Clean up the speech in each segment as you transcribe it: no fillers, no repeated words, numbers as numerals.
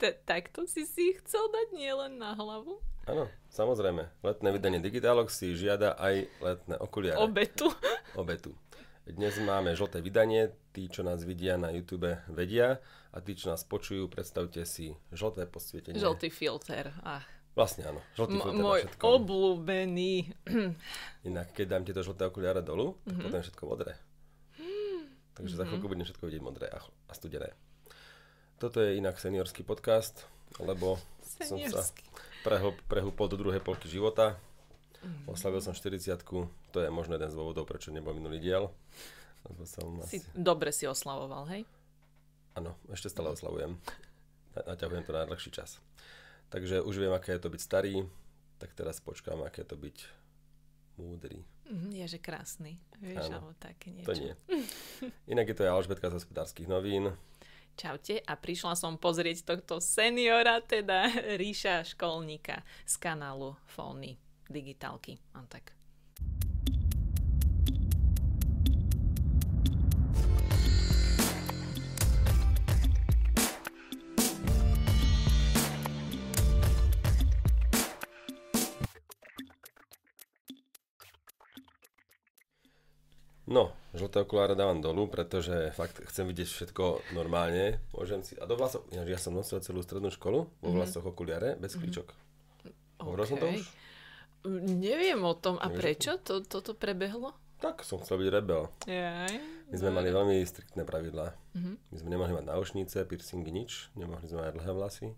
takto si si ich chcel dať, nielen na hlavu? Áno, samozrejme. Letné vydanie Digitálok si žiada aj letné okuliare. Obetu. Dnes máme žlté vydanie. Tí, čo nás vidia na YouTube, vedia. A tí, čo nás počujú, predstavte si žlté posvietenie. Žltý filter, ach. Vlastne áno, žltý filter na všetko. Môj obľúbený. Inak, keď dám tieto žlté okuliare dolu, tak potom všetko modré. Takže za chvíľku budem všetko vidieť modré a studené. Toto je inak seniorský podcast, lebo som sa prehúpol do druhej polky života. Oslavil som 40-ku, to je možno jeden z dôvodov, prečo nebol minulý diel. Dobre si oslavoval, hej? Áno, ešte stále oslavujem. Naťahujem to na dlhší čas. Takže už viem, aké je to byť starý, tak teraz počkám, aké je to byť múdry. Ježe krásny, vieš, alebo také niečo. To nie. Inak je to Alžbetka z Hospodárskych novín. Čaute, a prišla som pozrieť tohto seniora, teda Ríša Školníka z kanálu Fonny Digitálky. A tak. No, žlté okuláre dávam dolu, pretože fakt chcem vidieť všetko normálne. Môžem si... A do vlasov... Ja som nosil celú strednú školu vo vlasoch okuliare bez klíčok. Hovoril som to už? Neviem o tom. A prečo toto prebehlo? Tak, som chcel byť rebel. My sme mali veľmi striktné pravidlá. My sme nemohli mať náušnice, piercingy, nič. Nemohli sme mať dlhé vlasy.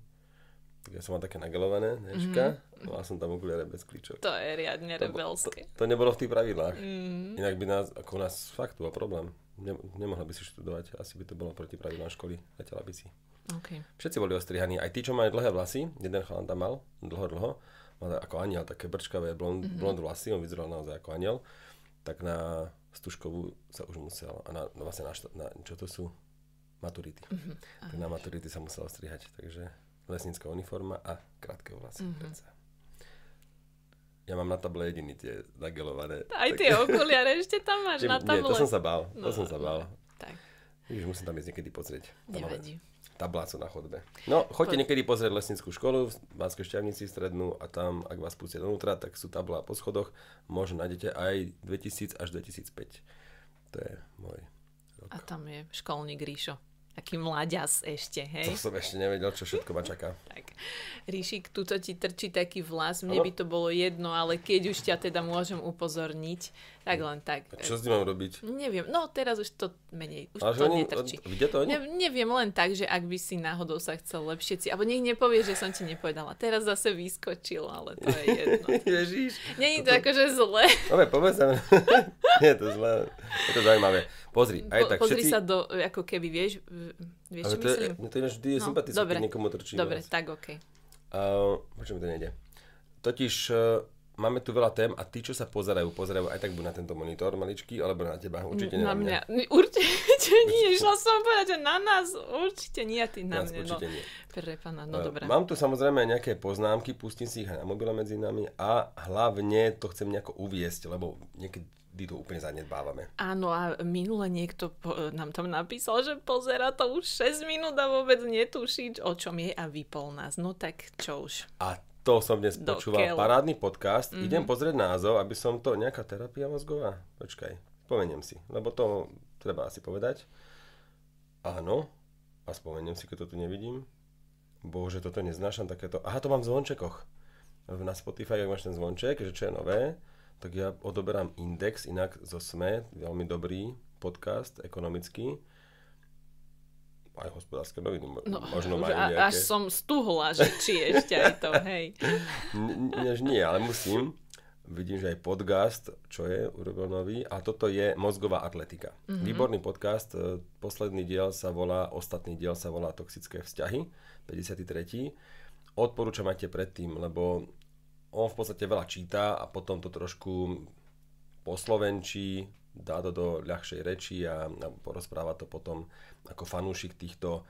Tak ja som mal také nagelované, nečka, mal som tam okuliare bez klíčok. To je riadne rebelské. To nebolo v tých pravidlách. Inak by nás, ako nás fakt bol problém. Nemohla by si študovať, asi by to bolo proti pravidlám školy, letela by si. Všetci boli ostrihaní, aj tí, čo mali dlhé vlasy, jeden chalan tam mal, dlho, mal ako aniel, také brčkavé blond vlasy, on vyzeral naozaj ako aniel, tak na stužkovú sa už musel, a vlastne na čo to sú? Maturity. Tak na maturity sa musel ostrihať, takže... Lesnická uniforma a krátke vlasy. Ja mám na table jediny tie nagelované. Aj tie okuliare ešte tam máš na table. Nie, to som sa bál. Musím tam ísť niekedy pozrieť. Nevadí. Tabláco na chodbe. No, choďte niekedy pozrieť Lesnickú školu v Banskej Štiavnici strednú a tam, ak vás pustia donútra, tak sú tablá po schodoch. Možno nájdete aj 2000 až 2005. To je môj rok. A tam je školník Ríšo. Taký mláďas ešte, hej? To som ešte nevedel, čo všetko ma čaká. Tak, Ríšik, tuto ti trčí taký vlas, mne by to bolo jedno, ale keď už ťa teda môžem upozorniť, tak len tak. A čo s tým mám robiť? Neviem, no teraz už to menej, už to netrčí. Vidia to oni? Neviem, len tak, že ak by si náhodou sa chcel lepšie, alebo nech nepovie, že som ti nepovedala. Teraz zase vyskočil, ale to je jedno. Ježiš. Není to akože zlé. Dobre, povedz sa. Nie je to zlé, je to zaujímavé. Pozri sa do, ako keby, vieš, čo myslím? To je vždy sympatické, keď niekomu trčí. Dobre, tak okej. Prečo mi to nejde? Totiž máme tu veľa tém a tí, čo sa pozerajú aj tak buď na tento monitor maličký, alebo na teba, určite nie na mňa. Určite nie, šla som povedať, že na nás určite nie a ty na mňa. Mám tu samozrejme nejaké poznámky, pustím si ich na mobile medzi nami a hlavne to chcem nejako uviesť, lebo niekedy to úplne zanedbávame. Áno, a minule niekto nám tam napísal, že pozera to už 6 minút a vôbec netuší, o čom je a vypol nás. No tak čo už. A to som dnes počúval. Parádny podcast. Idem pozrieť názov, aby som to... Nejaká terapia mozgová? Počkaj, spomeniem si, lebo to treba asi povedať. Áno, a spomeniem si, keď to tu nevidím. Bože, toto neznášam takéto... Aha, to mám v zvončekoch. Na Spotify, ak máš ten zvonček, že čo je nové, tak ja odoberám Index, inak zo SME, veľmi dobrý podcast, ekonomický. Aj Hospodárske noviny, možno majú nejaké... Až som stuhla, že či ešte aj to, hej. Nie, ale musím. Vidím, že aj podcast, čo je, urobil nový. A toto je Mozgová atletika. Výborný podcast, posledný diel sa volá, ostatný diel sa volá Toxické vzťahy, 53. Odporúčam aj tie predtým, lebo... On v podstate veľa číta a potom to trošku poslovenčí, dá to do ľahšej reči a porozpráva to potom ako fanúšik týchto...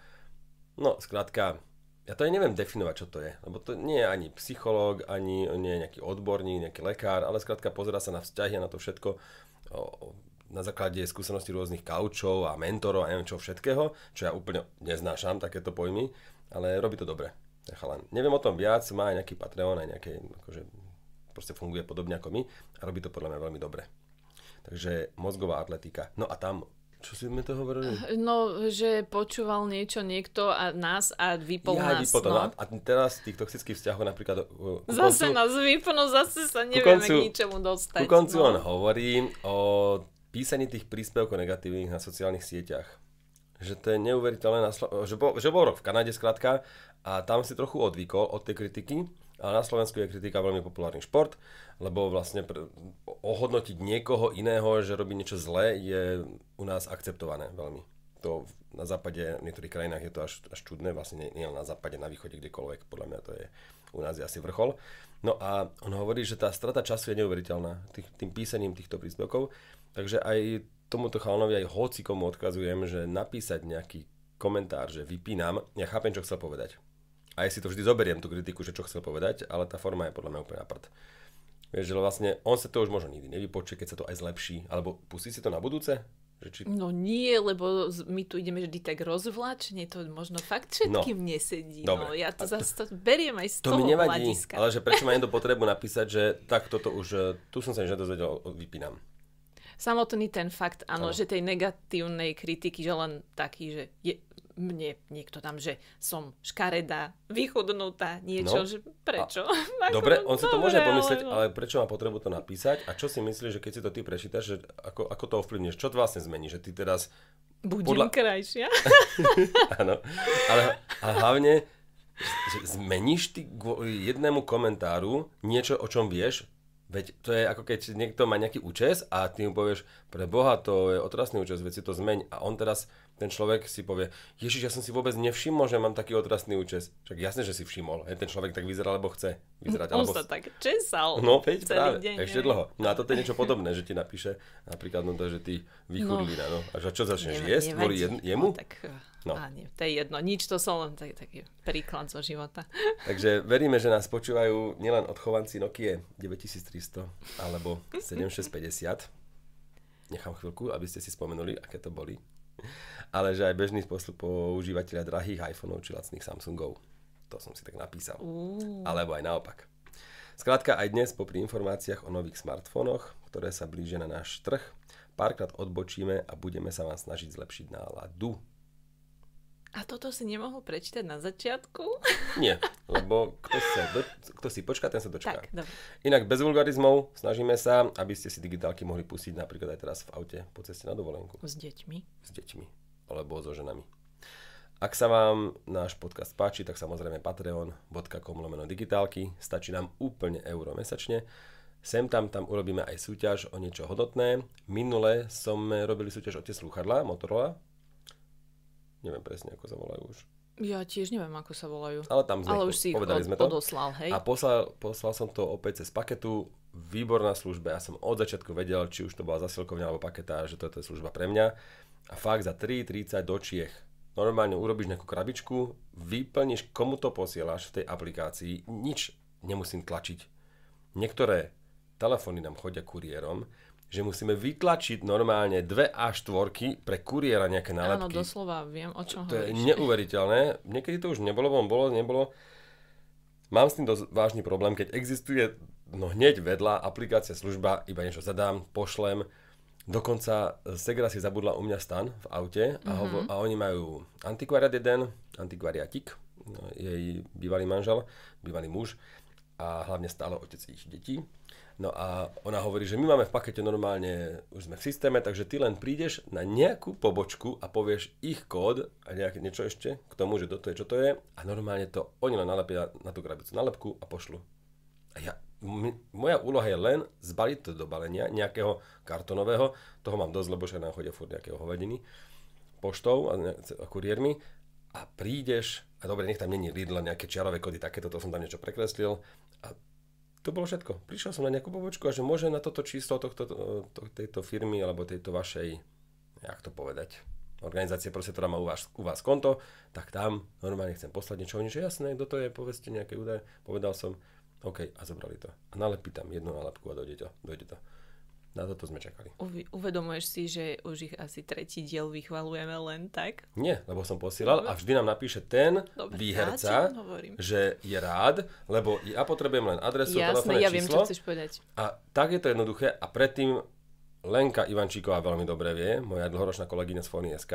No, skrátka, ja to aj neviem definovať, čo to je, lebo to nie je ani psychológ, ani nie je nejaký odborník, nejaký lekár, ale skrátka pozerá sa na vzťahy a na to všetko na základe skúseností rôznych kaučov a mentorov a neviem čo všetkého, čo ja úplne neznášam, takéto pojmy. ale robí to dobre. Chalan. Neviem o tom viac, má aj nejaký Patreon, aj nejaké, akože proste funguje podobne ako my a robí to podľa mňa veľmi dobre. Takže mozgová atletika. No a tam, čo si sme to hovorili? No, že počúval niečo niekto a nás a vypol nás. No. A teraz v tých toxických vzťahoch napríklad... Zase koncu, nás vypnú, zase sa nevieme koncu, k ničemu dostať. Ku koncu on hovorí o písaní tých príspevkov negatívnych na sociálnych sieťach. Že to je neuveriteľné, že bol rok v Kanade skrátka a tam si trochu odvykol od tej kritiky, ale na Slovensku je kritika veľmi populárny šport, lebo vlastne ohodnotiť niekoho iného, že robí niečo zlé, je u nás akceptované veľmi. To na západe, v niektorých krajinách je to až čudné, vlastne nie na západe, na východe, kdekoľvek, podľa mňa to je u nás je asi vrchol. No a on hovorí, že tá strata času je neuveriteľná tým písaním týchto príspevkov, takže aj tomuto chalanovi aj hocikomu odkazujem, že napísať nejaký komentár, že vypínam, ja chápem, čo chcel povedať. A ja si to vždy zoberiem, tú kritiku, že čo chcel povedať, ale tá forma je podľa mňa úplne na prd. Vieš, že vlastne on sa to už možno nikdy nevypočuje, keď sa to aj zlepší, alebo pustí si to na budúce? Že či... No nie, lebo my tu ideme vždy tak rozvláčne, to možno fakt všetkým nesedí. No, ja to zase to beriem aj z toho hľadiska. Ale že prečo ma niekto potrebu napísať, že tak toto už, tu som sa nič nedozvedel, vypínam. Samotný ten fakt, áno, že tej negatívnej kritiky, že len taký, že je, mne niekto tam, že som škaredá, vychudnutá, niečo, že prečo? Dobre, on si to môže pomyslieť, ale prečo má potrebu to napísať? A čo si myslíš, že keď si to ty prečítaš, že ako to ovplyvníš? Čo to vlastne zmení? Že ty teraz... Budem krajšia. Áno, ale hlavne, že zmeníš ty jednému komentáru niečo, o čom vieš? Veď to je ako keď niekto má nejaký účes a ty mu povieš, pre Boha to je otrasný účes, veď si to zmeň. A on teraz, ten človek si povie, Ježiš, ja som si vôbec nevšimol, že mám taký otrasný účes. Však jasne, že si všimol. Ten človek tak vyzerá, lebo chce vyzerať. On alebo... sa tak česal no, celý práve, deň. Ešte dlho. No a toto je niečo podobné, že ti napíše napríklad no to, že ty vychudlina. No. A čo začneš jesť kvôli jemu? No, tak... No. Á, nie, to je jedno, nič, to som len taký príklad zo života. Takže veríme, že nás počúvajú nielen odchovanci Nokia 9300 alebo 7650. Nechám chvíľku, aby ste si spomenuli, aké to boli. Ale že aj bežný používateľa drahých iPhoneov či lacných Samsungov. To som si tak napísal. Alebo aj naopak. Skrátka aj dnes popri informáciách o nových smartfónoch, ktoré sa blížia na náš trh, párkrát odbočíme a budeme sa vám snažiť zlepšiť náladu. A toto si nemohol prečítať na začiatku? Nie, lebo kto si počká, ten sa dočká. Tak, dobre. Inak bez vulgarizmov snažíme sa, aby ste si digitálky mohli pustiť napríklad aj teraz v aute po ceste na dovolenku. S deťmi. S deťmi, alebo so ženami. Ak sa vám náš podcast páči, tak samozrejme patreon.com/digitálky. Stačí nám úplne euro mesačne. Tam urobíme aj súťaž o niečo hodnotné. Minule sme robili súťaž o tie slúchadlá Motorola. Neviem presne, ako sa volajú už. Ja tiež neviem, ako sa volajú. Ale tam sme už si ich odoslal, hej? A poslal som to opäť cez Paketu. Výborná služba. Ja som od začiatku vedel, či už to bola zasielkovňa alebo Paketá, že toto je služba pre mňa. A fakt za 3,30 do Čiech. Normálne urobíš nejakú krabičku, vyplníš, komu to posielaš v tej aplikácii. Nič nemusím tlačiť. Niektoré telefóny nám chodia kuriérom, že musíme vytlačiť normálne 2 A4 pre kuriéra nejaké nálepky. Áno, doslova viem, o čom hovoríš. To je neuveriteľné. Niekedy to už nebolo, nebolo. Mám s tým dosť vážny problém, keď existuje hneď vedľa aplikácia, služba, iba niečo zadám, pošlem. Dokonca Segra si zabudla u mňa stan v aute a oni majú antikvariat jeden, antikvariatik, jej bývalý manžel, bývalý muž a hlavne stále otec ich detí. No a ona hovorí, že my máme v Pakete normálne, už sme v systéme, takže ty len prídeš na nejakú pobočku a povieš ich kód a niečo ešte k tomu, že toto je, čo to je a normálne to oni len nalepia na tú krabicu nálepku a pošlu. A moja úloha je len zbaliť to do balenia nejakého kartonového, toho mám dosť, lebo však nám chodia furt nejakého hovadiny, poštou a kuriérmi a prídeš a dobre, nech tam není Lidl, nejaké čiarové kódy, takéto, to som tam niečo prekreslil a to bolo všetko. Prišiel som na nejakú pobočku a že môže na toto číslo tejto firmy alebo tejto vašej, jak to povedať, organizácie, proste, ktorá má u vás konto, tak tam normálne chcem poslať niečo. Oni, že jasné, kto to je, povedzte nejaké údaje. Povedal som, OK, a zobrali to. A nalepí tam jednu nálepku a dojde to. Na toto sme čakali. Uvedomuješ si, že už ich asi tretí diel vychvalujeme len tak? Nie, lebo som posielal a vždy nám napíše ten výherca, že je rád, lebo ja potrebujem len adresu, telefónne číslo. Jasné, ja viem, čo chceš povedať. A tak je to jednoduché a predtým Lenka Ivančíková veľmi dobre vie, moja dlhoročná kolegyňa z Fony.sk,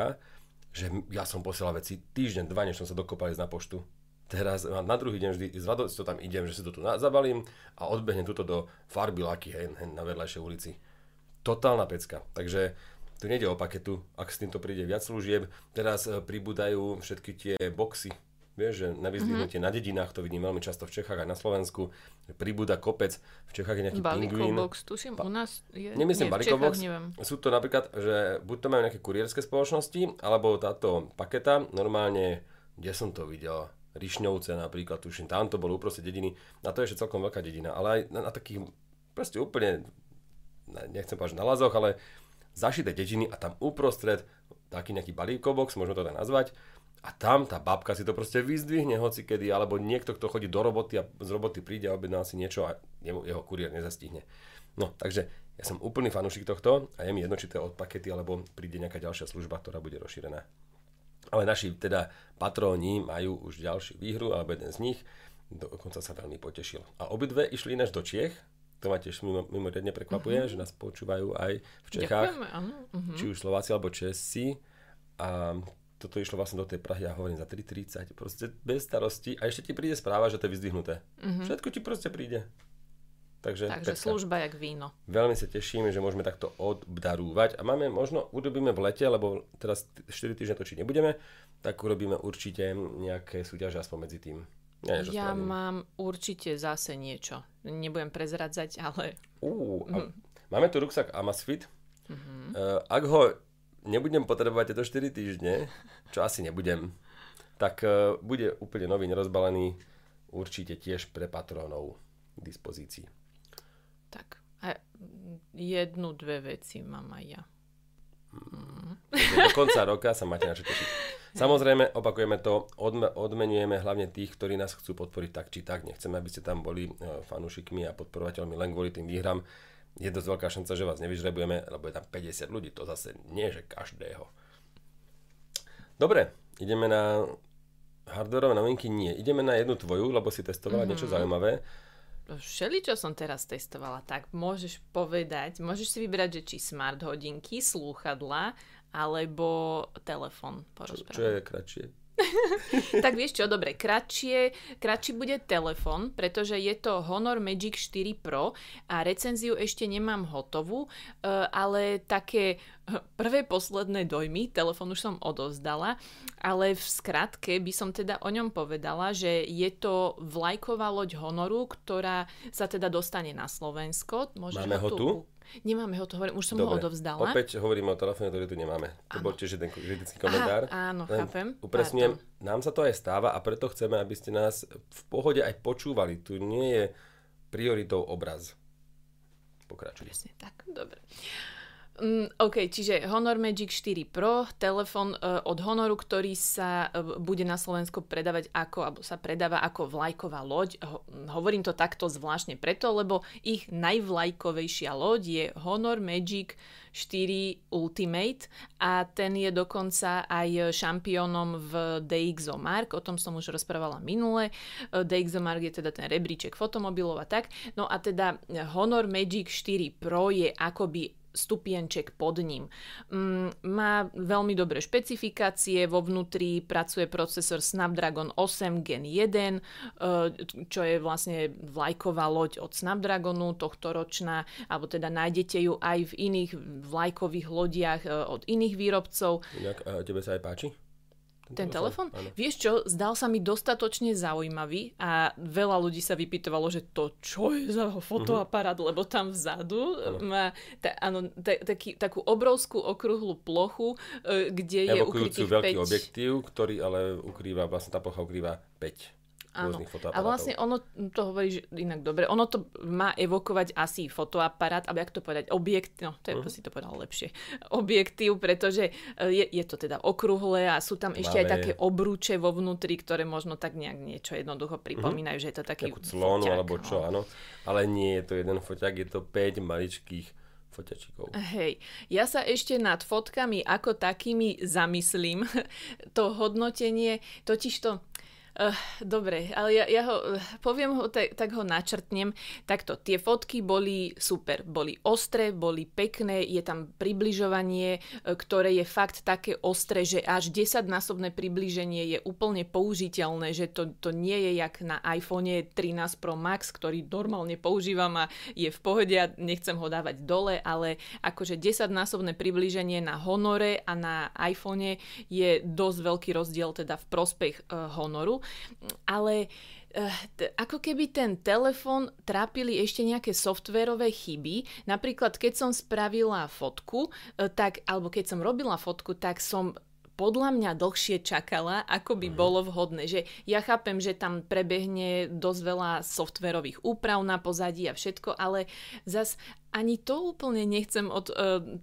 že ja som posielal veci týždeň, dva, než som sa dokopal ísť na poštu. Teraz na druhý deň vždy s radosťou tam idem, že si to tu zabalím a odbehnem tuto do farby Laky, hej, na vedľajšej ulici. Totálna pecka. Takže tu nejde o paketu, ak s týmto príde viac služieb. Teraz pribúdajú všetky tie boxy, vieš, že na vyzdvihnutie na dedinách, to vidím veľmi často v Čechách aj na Slovensku, pribúda kopec, v Čechách je nejaký pingvín. Balíkov box, tuším, u nás je... Nemyslím balíkov box, neviem. Sú to napríklad, že buď to majú nejaké kurierské spoločnosti, alebo táto paketa, normálne, kde som to videl... Rišňovce napríklad, tuším, tam to bolo uprostred dediny, na to je ešte celkom veľká dedina, ale aj na takých, proste úplne, nechcem povedať, že na lazoch, ale zašité dediny a tam uprostred taký nejaký balíkobox, môžeme to tak nazvať, a tam tá babka si to proste vyzdvihne hocikedy, alebo niekto, kto chodí do roboty a z roboty príde a objedná si niečo a jeho kuriér nezastihne. No, takže ja som úplný fanúšik tohto a je mi jedno, či to je od pakety, alebo príde nejaká ďalšia služba, ktorá bude rozšírená. Ale naši teda patróni majú už ďalšiu výhru, alebo jeden z nich dokonca sa veľmi potešil. A obidve išli ináč do Čiech, to ma tiež mimoriadne prekvapuje, že nás počúvajú aj v Čechách, či už Slováci alebo Česi. A toto išlo vlastne do tej Prahy, ja hovorím za 3,30, proste bez starosti. A ešte ti príde správa, že to je vyzdvihnuté. Všetko ti proste príde. Takže služba jak víno. Veľmi sa tešíme, že môžeme takto obdarúvať a máme, možno urobíme v lete, lebo teraz 4 týždne točiť nebudeme, tak urobíme určite nejaké súťaže aspoň medzi tým. Ja mám určite zase niečo. Nebudem prezradzať, ale... Máme tu ruksak Amazfit. Ak ho nebudem potrebovať tieto 4 týždne, čo asi nebudem, tak bude úplne nový, nerozbalený, určite tiež pre patrónov k dispozícii. Tak. A jednu, dve veci mám aj ja. Do konca roka sa máte na čo tešiť. Samozrejme, opakujeme to, odmenujeme hlavne tých, ktorí nás chcú podporiť tak či tak. Nechceme, aby ste tam boli fanúšikmi a podporovateľmi len kvôli tým výhram. Je dosť veľká šanca, že vás nevyžrebujeme, lebo je tam 50 ľudí. To zase nie, že každého. Dobre, ideme na hardwareové novinky? Nie. Ideme na jednu tvoju, lebo si testovala niečo zaujímavé. Všeličo som teraz testovala, tak môžeš povedať, môžeš si vybrať, že či smart hodinky, slúchadlá, alebo telefon. Čo je kratšie? Tak vieš čo, dobre, kratší bude telefon, pretože je to Honor Magic 4 Pro a recenziu ešte nemám hotovú, ale také prvé posledné dojmy, telefon už som odovzdala, ale v skratke by som teda o ňom povedala, že je to vlajková loď Honoru, ktorá sa teda dostane na Slovensko. Môžeš Máme ho tu? Nemáme ho, to hovorím, už som ho odovzdala. Opäť hovoríme o telefóne, ktorý tu nemáme. To bol tiež jeden kritický komentár. Áno, chápem. Upresňujem, nám sa to aj stáva a preto chceme, aby ste nás v pohode aj počúvali. Tu nie je prioritou obraz. Pokračuj. Presne tak, dobre. OK, čiže Honor Magic 4 Pro, telefon od Honoru, ktorý sa bude na Slovensku predávať ako, alebo sa predáva ako vlajková loď. Hovorím to takto zvláštne preto, lebo ich najvlajkovejšia loď je Honor Magic 4 Ultimate a ten je dokonca aj šampiónom v DxOMark, o tom som už rozprávala minule. DxOMark je teda ten rebríček fotomobilov a tak. No a teda Honor Magic 4 Pro je akoby stupienček pod ním. Má veľmi dobré špecifikácie, vo vnútri pracuje procesor Snapdragon 8 Gen 1, čo je vlastne vlajková loď od Snapdragonu tohtoročná, alebo teda nájdete ju aj v iných vlajkových lodiach od iných výrobcov. Inak, a tebe sa aj páči? Ten telefon? Vieš čo, zdal sa mi dostatočne zaujímavý a veľa ľudí sa vypytovalo, že to čo je za fotoaparát, lebo tam vzadu má takú obrovskú okrúhlu plochu, kde je ukrytých 5. Evokujúcu veľký objektív, ktorý ale ukrýva, vlastne tá plocha ukrýva 5. Áno. A vlastne ono, to hovoríš inak dobre, ono to má evokovať asi fotoaparát, alebo jak to povedať, objektív, no to je, si to povedal lepšie, objektív, pretože je to teda okrúhle a sú tam ešte aj také obrúče vo vnútri, ktoré možno tak nejak niečo jednoducho pripomínajú, že je to taký clon, alebo čo, áno, ale nie je to jeden foťák, je to 5 maličkých fotečikov. Hej, ja sa ešte nad fotkami ako takými zamyslím. To hodnotenie, totižto... dobre, ale ja ho poviem, tak ho načrtnem. Takto, tie fotky boli super, boli ostré, boli pekné, je tam približovanie, ktoré je fakt také ostré, že až 10-násobné približenie je úplne použiteľné, že to nie je jak na iPhone 13 Pro Max, ktorý normálne používam a je v pohode a nechcem ho dávať dole, ale akože 10-násobné približenie na Honore a na iPhone je dosť veľký rozdiel teda v prospech Honoru. Ale ako keby ten telefón trápili ešte nejaké softverové chyby. Napríklad, keď som spravila fotku, alebo keď som robila fotku, tak som podľa mňa dlhšie čakala, ako by bolo vhodné. Že ja chápem, že tam prebehne dosť veľa softverových úprav na pozadí a všetko, ale zas ani to úplne nechcem od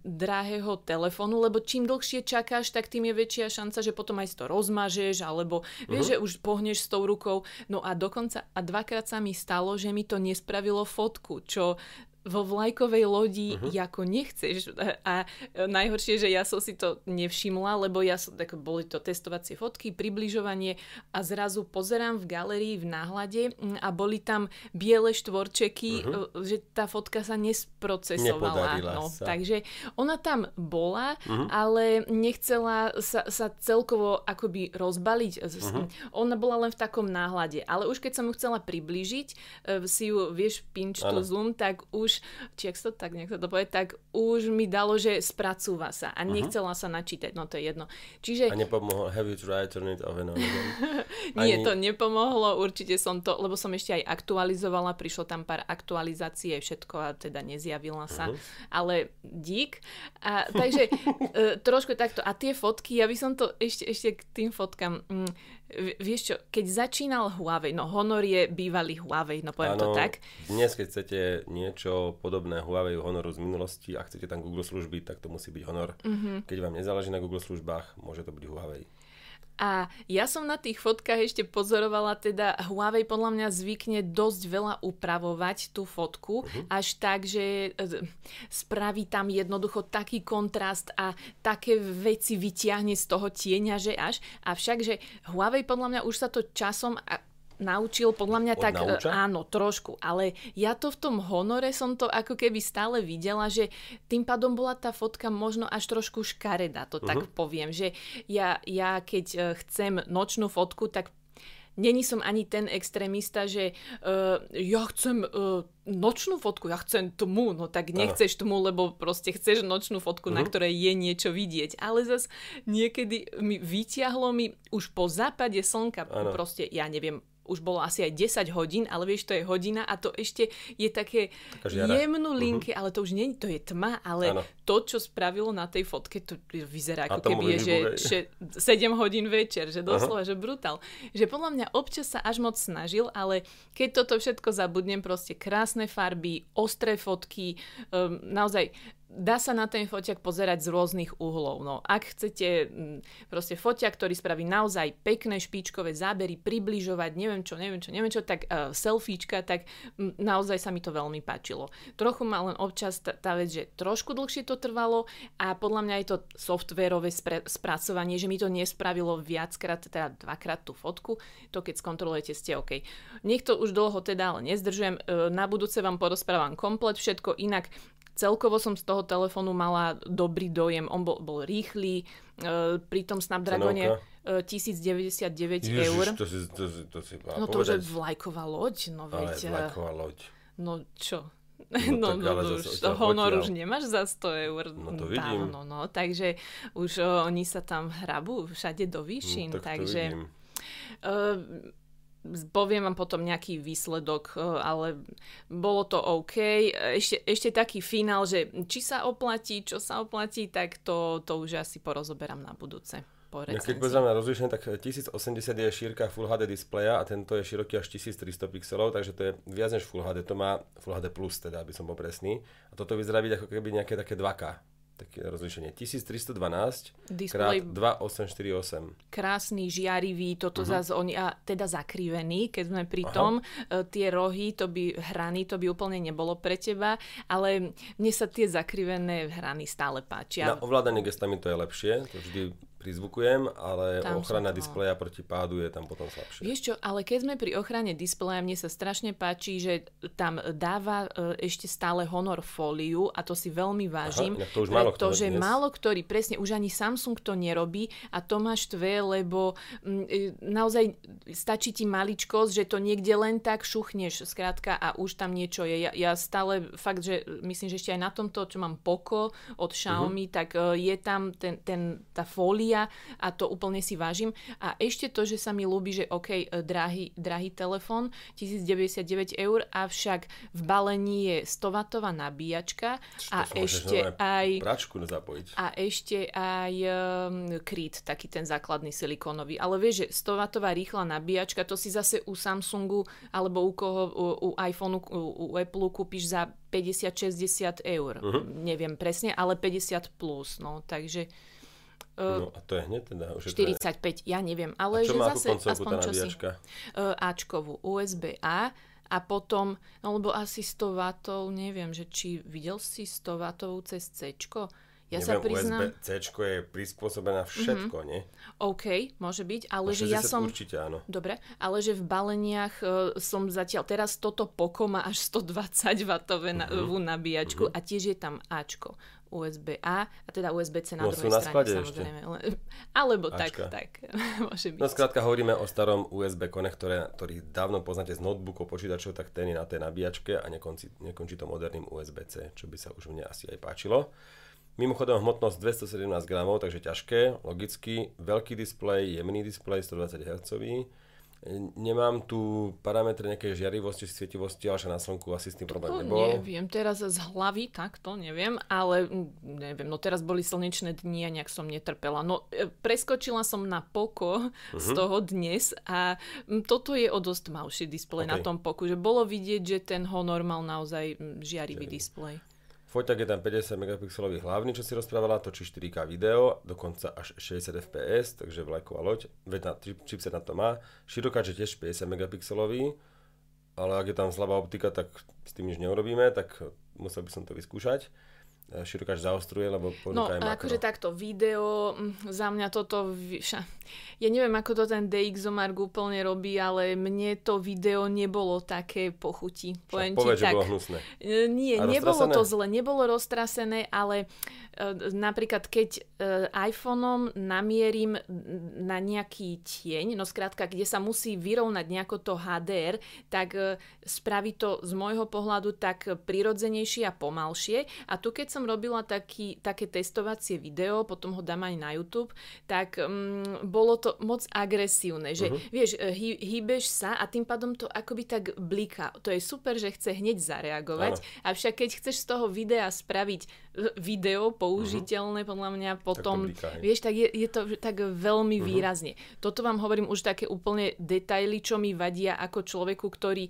drahého telefónu, lebo čím dlhšie čakáš, tak tým je väčšia šanca, že potom aj to rozmažeš, alebo vieš, že už pohneš s tou rukou. No a dokonca, a dvakrát sa mi stalo, že mi to nespravilo fotku, čo... vo vlajkovej lodi ako nechceš. A najhoršie, že ja som si to nevšimla, lebo tak boli to testovacie fotky, približovanie a zrazu pozerám v galerii v náhľade a boli tam biele štvorčeky, že tá fotka sa nesprocesovala. No, takže ona tam bola, ale nechcela sa celkovo akoby rozbaliť. Ona bola len v takom náhľade, ale už keď som ju chcela priblížiť, si ju, vieš, pinch to zoom, tak už tak už mi dalo, že spracúva sa a nechcela sa načítať, no to je jedno. Čiže... A nepomohlo, have you tried turn it off and on again? Nie, to nepomohlo, určite som to, lebo som ešte aj aktualizovala, prišlo tam pár aktualizácií, všetko a teda nezjavila sa, ale dík. A, takže trošku takto, a tie fotky, ja by som to ešte k tým fotkám... vieš čo, keď začínal Huawei, no Honor je bývalý Huawei, no poviem to tak. Dnes, keď chcete niečo podobné Huawei Honoru z minulosti a chcete tam Google služby, tak to musí byť Honor. Keď vám nezáleží na Google službách, môže to byť Huawei. A ja som na tých fotkách ešte pozorovala, teda Huawei podľa mňa zvykne dosť veľa upravovať tú fotku, až tak, že spraví tam jednoducho taký kontrast a také veci vytiahne z toho tieňa, že až. Avšak, že Huawei podľa mňa už sa to časom... naučil, podľa mňa tak, áno, trošku, ale ja to v tom Honore som to ako keby stále videla, že tým pádom bola tá fotka možno až trošku škaredá, to tak poviem, že ja keď chcem nočnú fotku, tak není som ani ten extrémista, že ja chcem nočnú fotku, ja chcem tmu, no tak nechceš tmu, lebo proste chceš nočnú fotku, na ktorej je niečo vidieť. Ale zas niekedy mi vyťahlo mi už po západe slnka, proste ja neviem, už bolo asi aj 10 hodín, ale vieš, to je hodina a to ešte je také jemnulinké, ale to už nie, to je tma, ale to, čo spravilo na tej fotke, to vyzerá ako keby je, že 7 hodín večer, že doslova, že brutál. Že podľa mňa občas sa až moc snažil, ale keď toto všetko zabudnem, proste krásne farby, ostré fotky, naozaj... Dá sa na ten foťak pozerať z rôznych uhlov. No, ak chcete proste foťak, ktorý spraví naozaj pekné špičkové zábery, približovať, neviem čo, tak selfiečka, tak naozaj sa mi to veľmi páčilo. Trochu ma len občas tá vec, že trošku dlhšie to trvalo a podľa mňa je to softverové spracovanie, že mi to nespravilo viackrát, teda dvakrát tú fotku, to keď skontrolujete, ste OK. Nech to už dlho teda, ale nezdržujem, na budúce vám porozprávam komplet všetko, inak celkovo som z toho telefónu mala dobrý dojem. On bol rýchly, pri tom Snapdragone 1099 eur. To si no to už je vlajková loď. No veď, vlajková loď. No čo? No už to Honor už nemáš za 100 eur. No to vidím. Dávno, no, takže už oni sa tam hrabú všade do výšin. No, takže... poviem vám potom nejaký výsledok, ale bolo to OK. Ešte taký finál, že či sa oplatí, čo sa oplatí, tak to už asi porozoberám na budúce. Keď pozriem na rozlišenie, tak 1080 je šírka Full HD displeja a tento je široký až 1300 pixelov, takže to je viac než Full HD. To má Full HD+, teda, aby som bol presný. A toto vyzerá byť ako keby nejaké také 2K. Také rozlišenie 1312 display, x 2848. Krásny, žiarivý, toto zase oni, a teda zakrivený, keď sme pri tom, tie rohy, to by hrany, to by úplne nebolo pre teba, ale mne sa tie zakrivené hrany stále páčia. Na ovládanie gestami to je lepšie, to vždy prizvukujem, ale tam ochrana displeja proti pádu je tam potom slabšie. Vieš čo, ale keď sme pri ochrane displeja, mne sa strašne páči, že tam dáva ešte stále Honor fóliu, a to si veľmi vážim. Aha, to už málo kto dnes. Málo ktorý, presne, už ani Samsung to nerobí a to ma štve, lebo naozaj stačí ti maličkosť, že to niekde len tak šuchneš, skrátka, a už tam niečo je. Ja stále fakt, že myslím, že ešte aj na tomto, čo mám Poco od Xiaomi, tak je tam tá fólia, a to úplne si vážim. A ešte to, že sa mi ľúbi, že OK, drahý telefón, 1099 €, avšak v balení je 100-watová nabíjačka a ešte aj kryt, taký ten základný silikónový. Ale vieš, že 100-watová rýchla nabíjačka, to si zase u Samsungu alebo u koho, u iPhoneu, u Appleu kúpiš za 50-60 €. Neviem presne, ale 50 plus. No, takže no a to je hneď teda? Už 45, ja neviem. Ale a čo má zase, aspoň tá nabíjačka? Ačkovú, USB-A a potom, no lebo asi 100 W, neviem, že či videl si 100 W cez C-čko? Ja neviem, sa priznám, USB-C-čko je prispôsobená všetko, nie? OK, môže byť, ale že ja som určite, áno. Dobre, ale že v baleniach som zatiaľ, teraz toto Poco má až 120 W nabíjačku a tiež je tam Ačko. USB-A a teda USB-C na druhej strane, samozrejme. Alebo Ačka. tak, môže byť. No skrátka hovoríme o starom USB konektore, ktorý dávno poznáte z notebookov, počítačov, tak ten je na tej nabíjačke a nekončí to moderným USB-C, čo by sa už mne asi aj páčilo. Mimochodom hmotnosť 217 g, takže ťažké, logicky, veľký displej, jemný displej, 120 Hz. Nemám tu parametre nejakej žiarivosti, svietivosti, ale na slnku asi s tým problém nebol. Neviem, teraz z hlavy, tak to neviem, ale neviem, no teraz boli slnečné dni a nejak som netrpela. No preskočila som na Poco z toho dnes a toto je o dosť malší displej na tom Pocu, že bolo vidieť, že ten Honor mal naozaj žiarivý displej. Foťak je tam 50 megapixelový hlavný, čo si rozprávala, točí 4K video, dokonca až 60 fps, takže vlajková loď, veď chipset na to má. Širokáč je tiež 50 megapixelový, ale ak je tam slabá optika, tak s tým nič neurobíme, tak musel by som to vyskúšať. Širokáč zaostruje, lebo ponúka aj makro. No, akože takto video, za mňa toto, ja neviem, ako to ten DxOMark úplne robí, ale mne to video nebolo také po chuti. Povedz, že bolo hnusné. Nie, nebolo to zle, nebolo roztrasené, ale napríklad, keď iPhoneom namierim na nejaký tieň, no skrátka, kde sa musí vyrovnať nejako to HDR, tak spraví to z môjho pohľadu tak prirodzenejšie a pomalšie. A tu, keď som robila také testovacie video, potom ho dám aj na YouTube, tak bolo to moc agresívne, že vieš, hýbeš sa a tým pádom to akoby tak bliká. To je super, že chce hneď zareagovať, avšak keď chceš z toho videa spraviť video použiteľné, podľa mňa potom, tak bliká, vieš, tak je to tak veľmi výrazne. Toto vám hovorím už také úplne detaily, čo mi vadia ako človeku, ktorý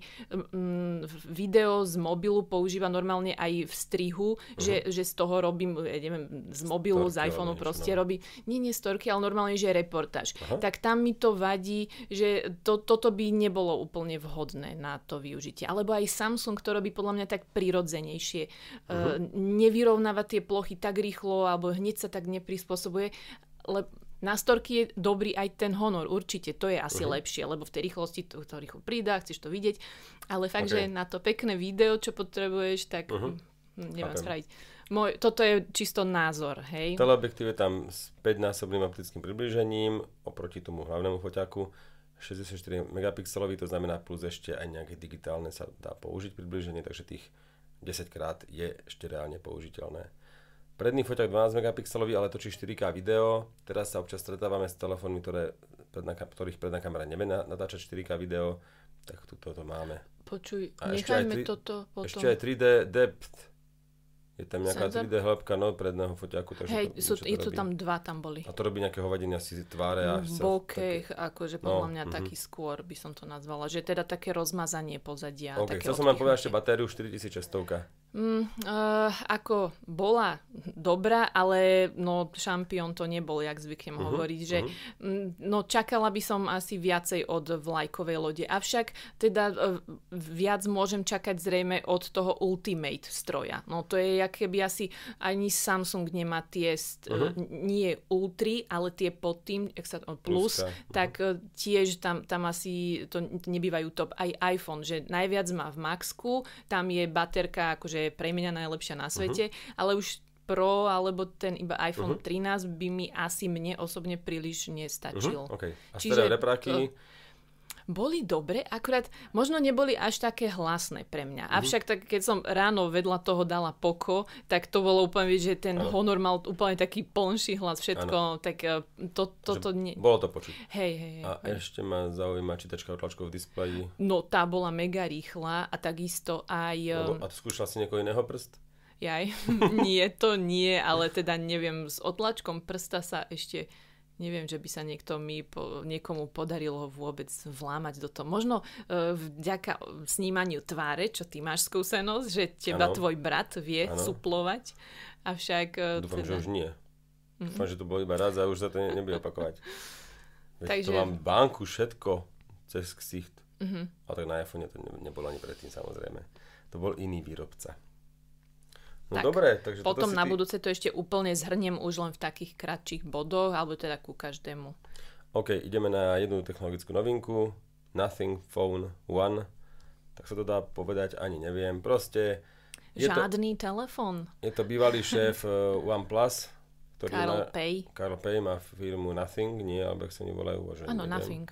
video z mobilu používa normálne aj v strihu, že z toho robím, ja neviem, z mobilu, storky, z iPhoneu proste robí. Nie storky, ale normálne, že reportáž. Tak tam mi to vadí, že toto by nebolo úplne vhodné na to využitie. Alebo aj Samsung to robí podľa mňa tak prirodzenejšie. Nevyrovnáva tie plochy tak rýchlo, alebo hneď sa tak neprispôsobuje. Na storky je dobrý aj ten Honor, určite, to je asi lepšie, lebo v tej rýchlosti to rýchlo pridá, chceš to vidieť. Ale fakt, že na to pekné video, čo potrebuješ, tak neviem spraviť. Toto je čisto názor, hej? Teleobjektív je tam s 5-násobným optickým približením oproti tomu hlavnému foťaku, 64 megapixelový, to znamená plus ešte aj nejaké digitálne sa dá použiť približenie, takže tých 10x je ešte reálne použiteľné. Predný foťak 12 megapixelový, ale točí 4K video. Teraz sa občas stretávame s telefónmi, ktorých predná kamera nevie natáčať 4K video, tak toto máme. Počuj, nechajme toto potom. Ešte aj 3D depth. Je tam nejaká 3D hĺbka no, predného foťaku. Hej, sú tam dva, tam boli. A to robí nejaké hovadenia si tváre. V bokeh, také... akože podľa mňa taký skôr by som to nazvala. Že teda také rozmazanie pozadia. Okay. Chcel som vám povedať ešte batériu 4600. Ako bola dobrá, ale no, šampión to nebol, jak zvyknem hovoriť. Že, no, čakala by som asi viacej od vlajkovej lode. Avšak teda viac môžem čakať zrejme od toho Ultimate stroja. No to je keby asi ani Samsung nemá tie nie ultry, ale tie pod tým, jak sa plus, tak tiež tam asi to nebývajú top. Aj iPhone, že najviac má v Maxku, tam je baterka akože pre mňa najlepšia na svete, ale už Pro alebo ten iba iPhone 13 by mi asi mne osobne príliš nestačil. Okay. A čiže repráky... Boli dobre, akurát možno neboli až také hlasné pre mňa. Avšak tak, keď som ráno vedľa toho dala Poco, tak to bolo úplne, že ten Honor mal úplne taký plnší hlas, všetko, tak toto... Bolo to počuť. Hej. A ešte ma zaujíma čítačka otlačkov v displeji. No tá bola mega rýchla a takisto aj... A to skúšala si niekoho iného prst? Jaj, nie, ale teda neviem, s otlačkom prsta sa ešte... Neviem, že by sa niekomu podarilo vôbec vlámať do toho. Možno vďaka snímaniu tváre, čo ty máš skúsenosť, že teba tvoj brat vie suplovať. Avšak... Dúfam, že už nie. Dúfam, že to bolo iba raz a už sa to nebude opakovať. Takže... To mám banku všetko cez ksicht. A tak na iPhone to nebolo ani predtým, samozrejme. To bol iný výrobca. No tak, dobre, takže potom na budúce to ešte úplne zhrniem už len v takých kratších bodoch, alebo teda ku každému. OK, ideme na jednu technologickú novinku, Nothing Phone One, tak sa to dá povedať, ani neviem, proste... Žiadny telefon. Je to bývalý šéf OnePlus, ktorý Carl Pei má firmu Nothing, nie, alebo ak sa nevolajú, že neviem. Áno, Nothing.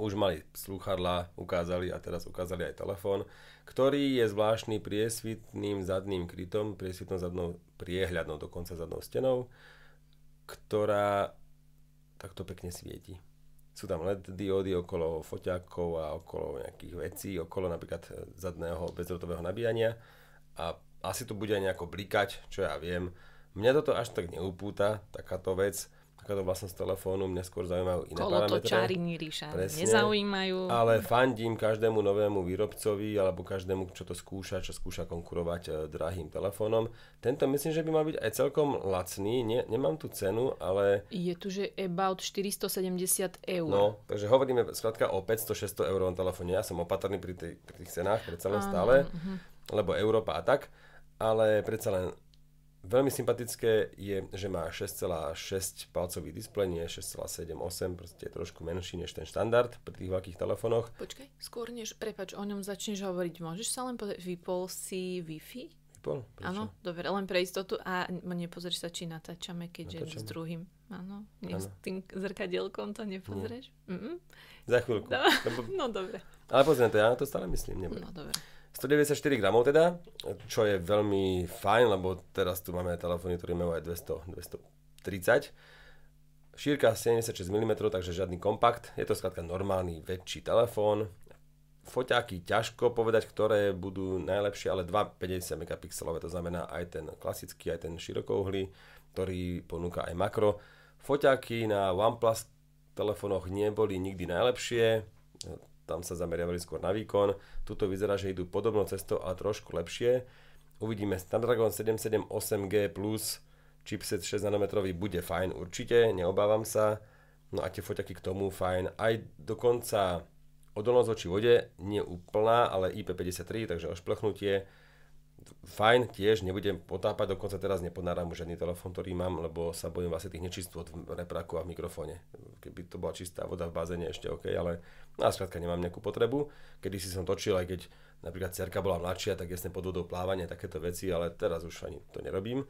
Už mali slúchadlá, ukázali a teraz ukázali aj telefón, ktorý je zvláštny priesvitným zadným krytom, priesvitnou zadnou priehľadnou, dokonca zadnou stenou, ktorá takto pekne svieti. Sú tam LED diódy okolo foťákov a okolo nejakých vecí, okolo napríklad zadného bezdrôtového nabíjania a asi to bude aj nejako blikať, čo ja viem. Mňa toto až tak neupúta, takáto vec. Takáto vlastnosť telefónu, mňa skôr zaujímajú iné parametre. Kolotočári Ríša nezaujímajú. Ale fandím každému novému výrobcovi, alebo každému, čo skúša konkurovať drahým telefónom. Tento myslím, že by mal byť aj celkom lacný. Nemám tu cenu, ale... Je tu, že about 470 €. No, takže hovoríme skrátka o 500-600 eurovom telefóne. Ja som opatrný pri tých cenách, predsa len stále, lebo Európa a tak, ale predsa len... Veľmi sympatické je, že má 6,6 palcový displej, nie 6,78, proste je trošku menší než ten štandard pri tých veľkých telefónoch. Počkaj, skôr než, prepáč, o ňom začneš hovoriť, môžeš sa len povedať, vypol si Wi-Fi? Vypol? Prečo? Áno, dobre, len pre istotu a nepozrieš sa, či natáčame, keďže s druhým, áno, s tým zrkadielkom to nepozrieš? Za chvíľku. No dobre. Ale pozriem to, ja na to stále myslím, nebude. No dobre. 194 gramov teda, čo je veľmi fajn, lebo teraz tu máme telefóny, ktoré majú aj 200, 230. Šírka 76 mm, takže žiadny kompakt. Je to skrátka normálny väčší telefón. Foťáky ťažko povedať, ktoré budú najlepšie, ale 250 megapixelové, to znamená aj ten klasický, aj ten širokouhlý, ktorý ponúka aj makro. Foťáky na OnePlus telefónoch neboli nikdy najlepšie. Tam sa zameriavali skôr na výkon. Tuto vyzerá, že idú podobnou cestou a trošku lepšie. Uvidíme, Snapdragon 778G Plus, chipset 6nm bude fajn určite, neobávam sa. No a tie foťaky k tomu fajn. Aj dokonca odolnosť voči vode, nie úplná, ale IP53, takže ošplechnutie. Fajn tiež, nebudem potápať, dokonca teraz neponáram už žiadny telefón, ktorý mám, lebo sa bojím vlastne tých nečistôt v repráku a v mikrofóne. Keby to bola čistá voda v bazéne ešte OK, ale skrátka nemám nejakú potrebu. Kedysi som točil, aj keď napríklad cerka bola mladšia, tak jasne pod vodou plávanie, takéto veci, ale teraz už ani to nerobím.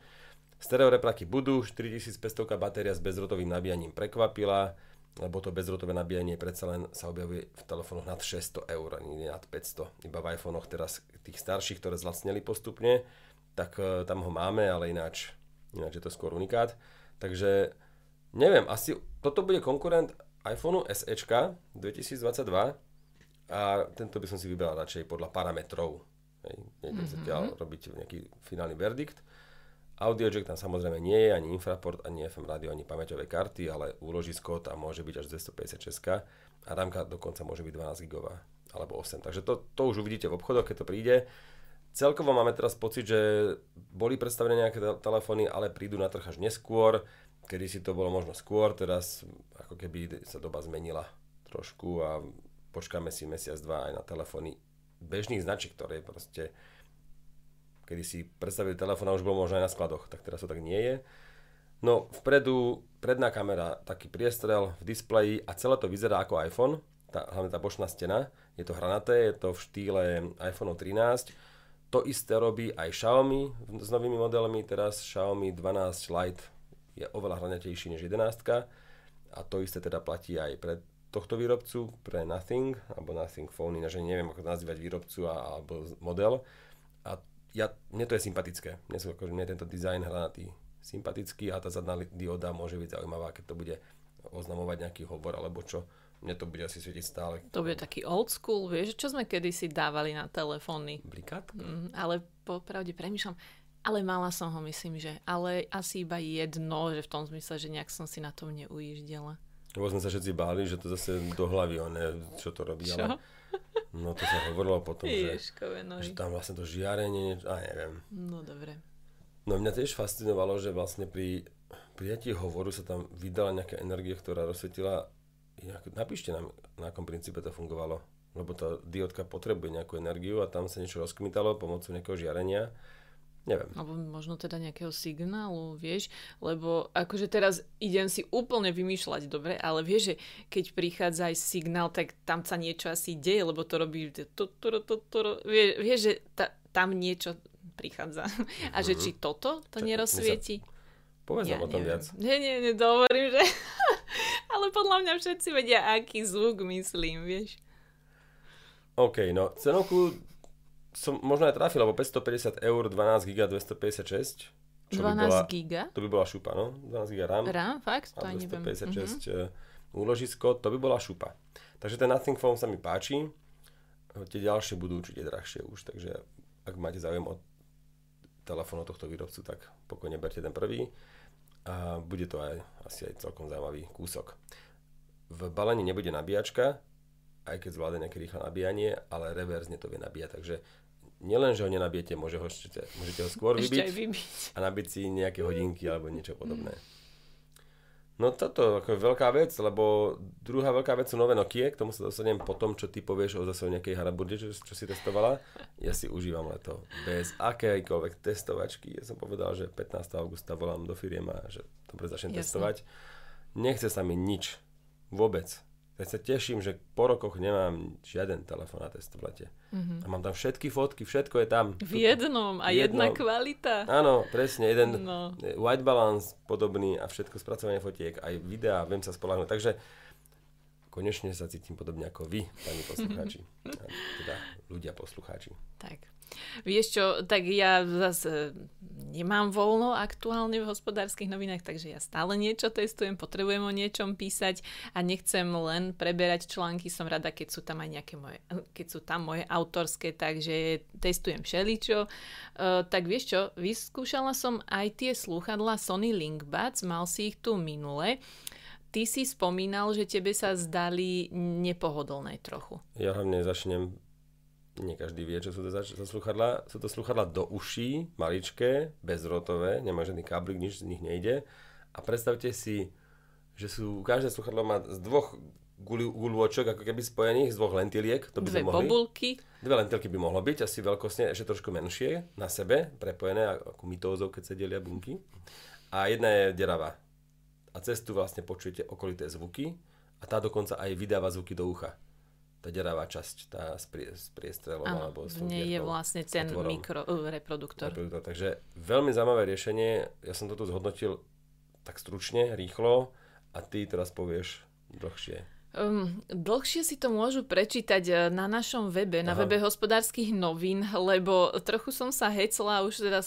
Stereo repráky budú, 4500 batéria s bezdrôtovým nabíjaním prekvapila, lebo to bezdrôtové nabíjanie predsa len sa objavuje v telefónoch nad 600 €, nie nad 500. Iba v iPhonech teraz tých starších, ktoré zlacneli postupne, tak tam ho máme, ale ináč je to skôr unikát. Takže neviem, asi toto bude konkurent iPhoneu SE 2022 a tento by som si vybral radšej podľa parametrov. Nejdem zatiaľ robiť nejaký finálny verdikt. Audio jack tam samozrejme nie je, ani infraport, ani FM rádio, ani pamäťové karty, ale úložisko tam môže byť až 256 a rámka dokonca môže byť 12 gigová alebo 8. Takže to už uvidíte v obchodoch, keď to príde. Celkovo máme teraz pocit, že boli predstavené nejaké telefóny, ale prídu na trh až neskôr. Kedysi to bolo možno skôr, teraz ako keby sa doba zmenila trošku a počkáme si mesiac, dva aj na telefóny bežných značiek, ktoré proste kedysi predstavili telefón a už bol možno aj na skladoch, tak teraz to tak nie je. No vpredu, predná kamera, taký priestrel v displeji a celé to vyzerá ako iPhone, hlavne tá bočná stena, je to hranaté, je to v štýle iPhone 13. To isté robí aj Xiaomi s novými modelmi, teraz Xiaomi 12 Lite je oveľa hranatejší než 11 a to isté teda platí aj pre tohto výrobcu, pre Nothing, alebo Nothing Phone, inaže neviem ako nazývať výrobcu alebo model a mne to je sympatické, mne tento dizajn hranatý sympatický a tá zadná dioda môže byť zaujímavá, keď to bude oznamovať nejaký hovor alebo čo. Mne to bude asi svietiť stále. To bude taký old school, vieš, čo sme kedysi dávali na telefóny. Blikátka? Ale popravde premýšľam, ale mala som ho, myslím, že ale asi iba jedno, že v tom zmysle, že nejak som si na tom neujíždela. Lebo sme sa všetci báli, že to zase do hlavy, čo to robí. Čo? Ale, no to sa hovorilo potom, že tam vlastne to žiarenie, neviem. No dobre. No mňa tiež fascinovalo, že vlastne pri prijatí hovoru sa tam vydala nejaká energia, ktorá rozsvietila. Napíšte nám, na akom princípe to fungovalo, lebo tá diódka potrebuje nejakú energiu a tam sa niečo rozkmitalo pomocou nejakého žiarenia. Neviem. Alebo možno teda nejakého signálu, vieš, lebo akože teraz idem si úplne vymýšľať, dobre, ale vieš, že keď prichádza aj signál, tak tam sa niečo asi deje, lebo to robí vieš, že tam niečo prichádza. A že či toto to nerozsvieti? Povedz nám o tom viac. Nie, dohovorím, že... Ale podľa mňa všetci vedia, aký zvuk myslím, vieš. OK, no cenovku som možno aj trafil, lebo 550 €, 12 GB, 256. 12 GB? To by bola šupa, no. 12 GB RAM. RAM, fakt? To ani neviem. 256 úložisko, to by bola šupa. Takže ten Nothing Phone sa mi páči. Tie ďalšie budú určite drahšie už, takže ak máte záujem o telefón od tohto výrobcu, tak pokojne berte ten prvý. A bude to asi aj celkom zaujímavý kúsok. V balení nebude nabíjačka, aj keď zvláda nejaké rýchle nabíjanie, ale reverzne to vie nabíjať, takže nielen, že ho nenabijete, môžete ho skôr vybiť a nabiť si nejaké hodinky alebo niečo podobné. No toto je veľká vec, lebo druhá veľká vec sú nové Nokie, k tomu sa dosadnem po tom, čo ty povieš o zase o nejakej haraburde, čo si testovala. Ja si užívam leto bez akejkoľvek testovačky. Ja som povedal, že 15. augusta volám do firiem a že dobre začnem testovať. Nechce sa mi nič. Vôbec. Tak sa teším, že po rokoch nemám žiaden telefón na testovate. A mám tam všetky fotky, všetko je tam. V jednom a jedna kvalita. Áno, presne, jeden white balance podobný a všetko spracovanie fotiek, aj videá, viem sa spoľahnúť. Takže konečne sa cítim podobne ako vy, pani poslucháči. Teda ľudia poslucháči. Tak. Vieš čo, tak ja zase nemám voľno aktuálne v Hospodárskych novinách, takže ja stále niečo testujem, potrebujem o niečom písať a nechcem len preberať články, som rada, keď sú tam aj nejaké moje autorské, takže testujem všeličo. Tak vieš čo, vyskúšala som aj tie slúchadlá Sony LinkBuds, mal si ich tu minule. Ty si spomínal, že tebe sa zdali nepohodlné trochu. Ja hlavne začnem, nie každý vie, čo sú to za slúchadlá. Sú to slúchadlá do uší, maličké, bezrotové, nemá žiadny káblik, nič z nich nejde. A predstavte si, že sú, každé slúchadlo má z dvoch guľôčok, ako keby spojených, z dvoch lentiliek. To by dve bobulky. Dve lentilky by mohlo byť, asi veľkostne, ešte trošku menšie, na sebe, prepojené ako mitózov, keď sa delia bunky. A jedna je deravá. A cez tu vlastne počujete okolité zvuky a tá dokonca aj vydáva zvuky do ucha. Tá deravá časť, tá s priestrelom alebo s fungierkou. Nie je vlastne ten mikroreproduktor. Takže veľmi zaujímavé riešenie. Ja som toto zhodnotil tak stručne, rýchlo a ty teraz povieš dlhšie. Dlhšie si to môžu prečítať na našom webe, na webe Hospodárskych novín, lebo trochu som sa hecla, už teda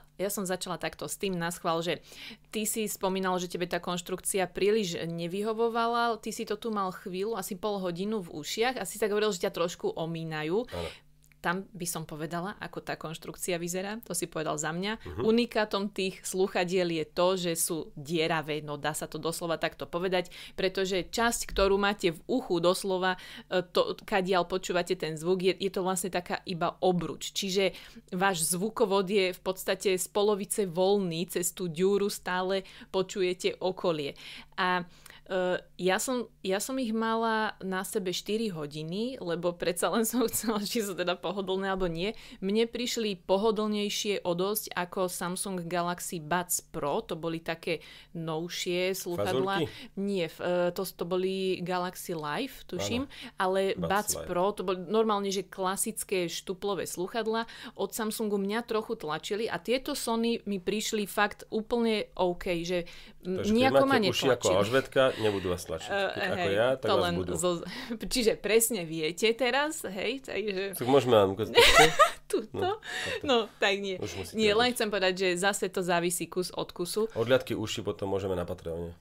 ja som začala takto s tým naschvál, že ty si spomínal, že tebe tá konštrukcia príliš nevyhovovala, ty si to tu mal chvíľu, asi pol hodinu v ušiach, asi tak hovoril, že ťa trošku omínajú. tam by som povedala, ako tá konštrukcia vyzerá, to si povedal za mňa. Unikátom tých slúchadiel je to, že sú dieravé, no dá sa to doslova takto povedať, pretože časť, ktorú máte v uchu doslova, kadiaľ počúvate ten zvuk, je to vlastne taká iba obruč. Čiže váš zvukovod je v podstate z polovice voľný, cez tú diúru stále počujete okolie. A ja som ich mala na sebe 4 hodiny, lebo predsa len som chcela, či sú teda pohodlné alebo nie. Mne prišli pohodlnejšie o dosť ako Samsung Galaxy Buds Pro, to boli také novšie slúchadlá. Nie, to boli Galaxy Live, tuším, ano, ale Buds Pro, to boli normálne, že klasické štuplové slúchadlá. Od Samsungu mňa trochu tlačili a tieto Sony mi prišli fakt úplne OK, že nejako ma netlačili. Nebudú vás tlačiť. Ako hej, ja, tak to vás budú. Čiže presne viete teraz, hej? Takže... Môžeme vám ukázať. Tuto? No, tak nie. Nie, len chcem povedať, že zase to závisí kus od kusu. Odľadky uši potom môžeme na Patreone.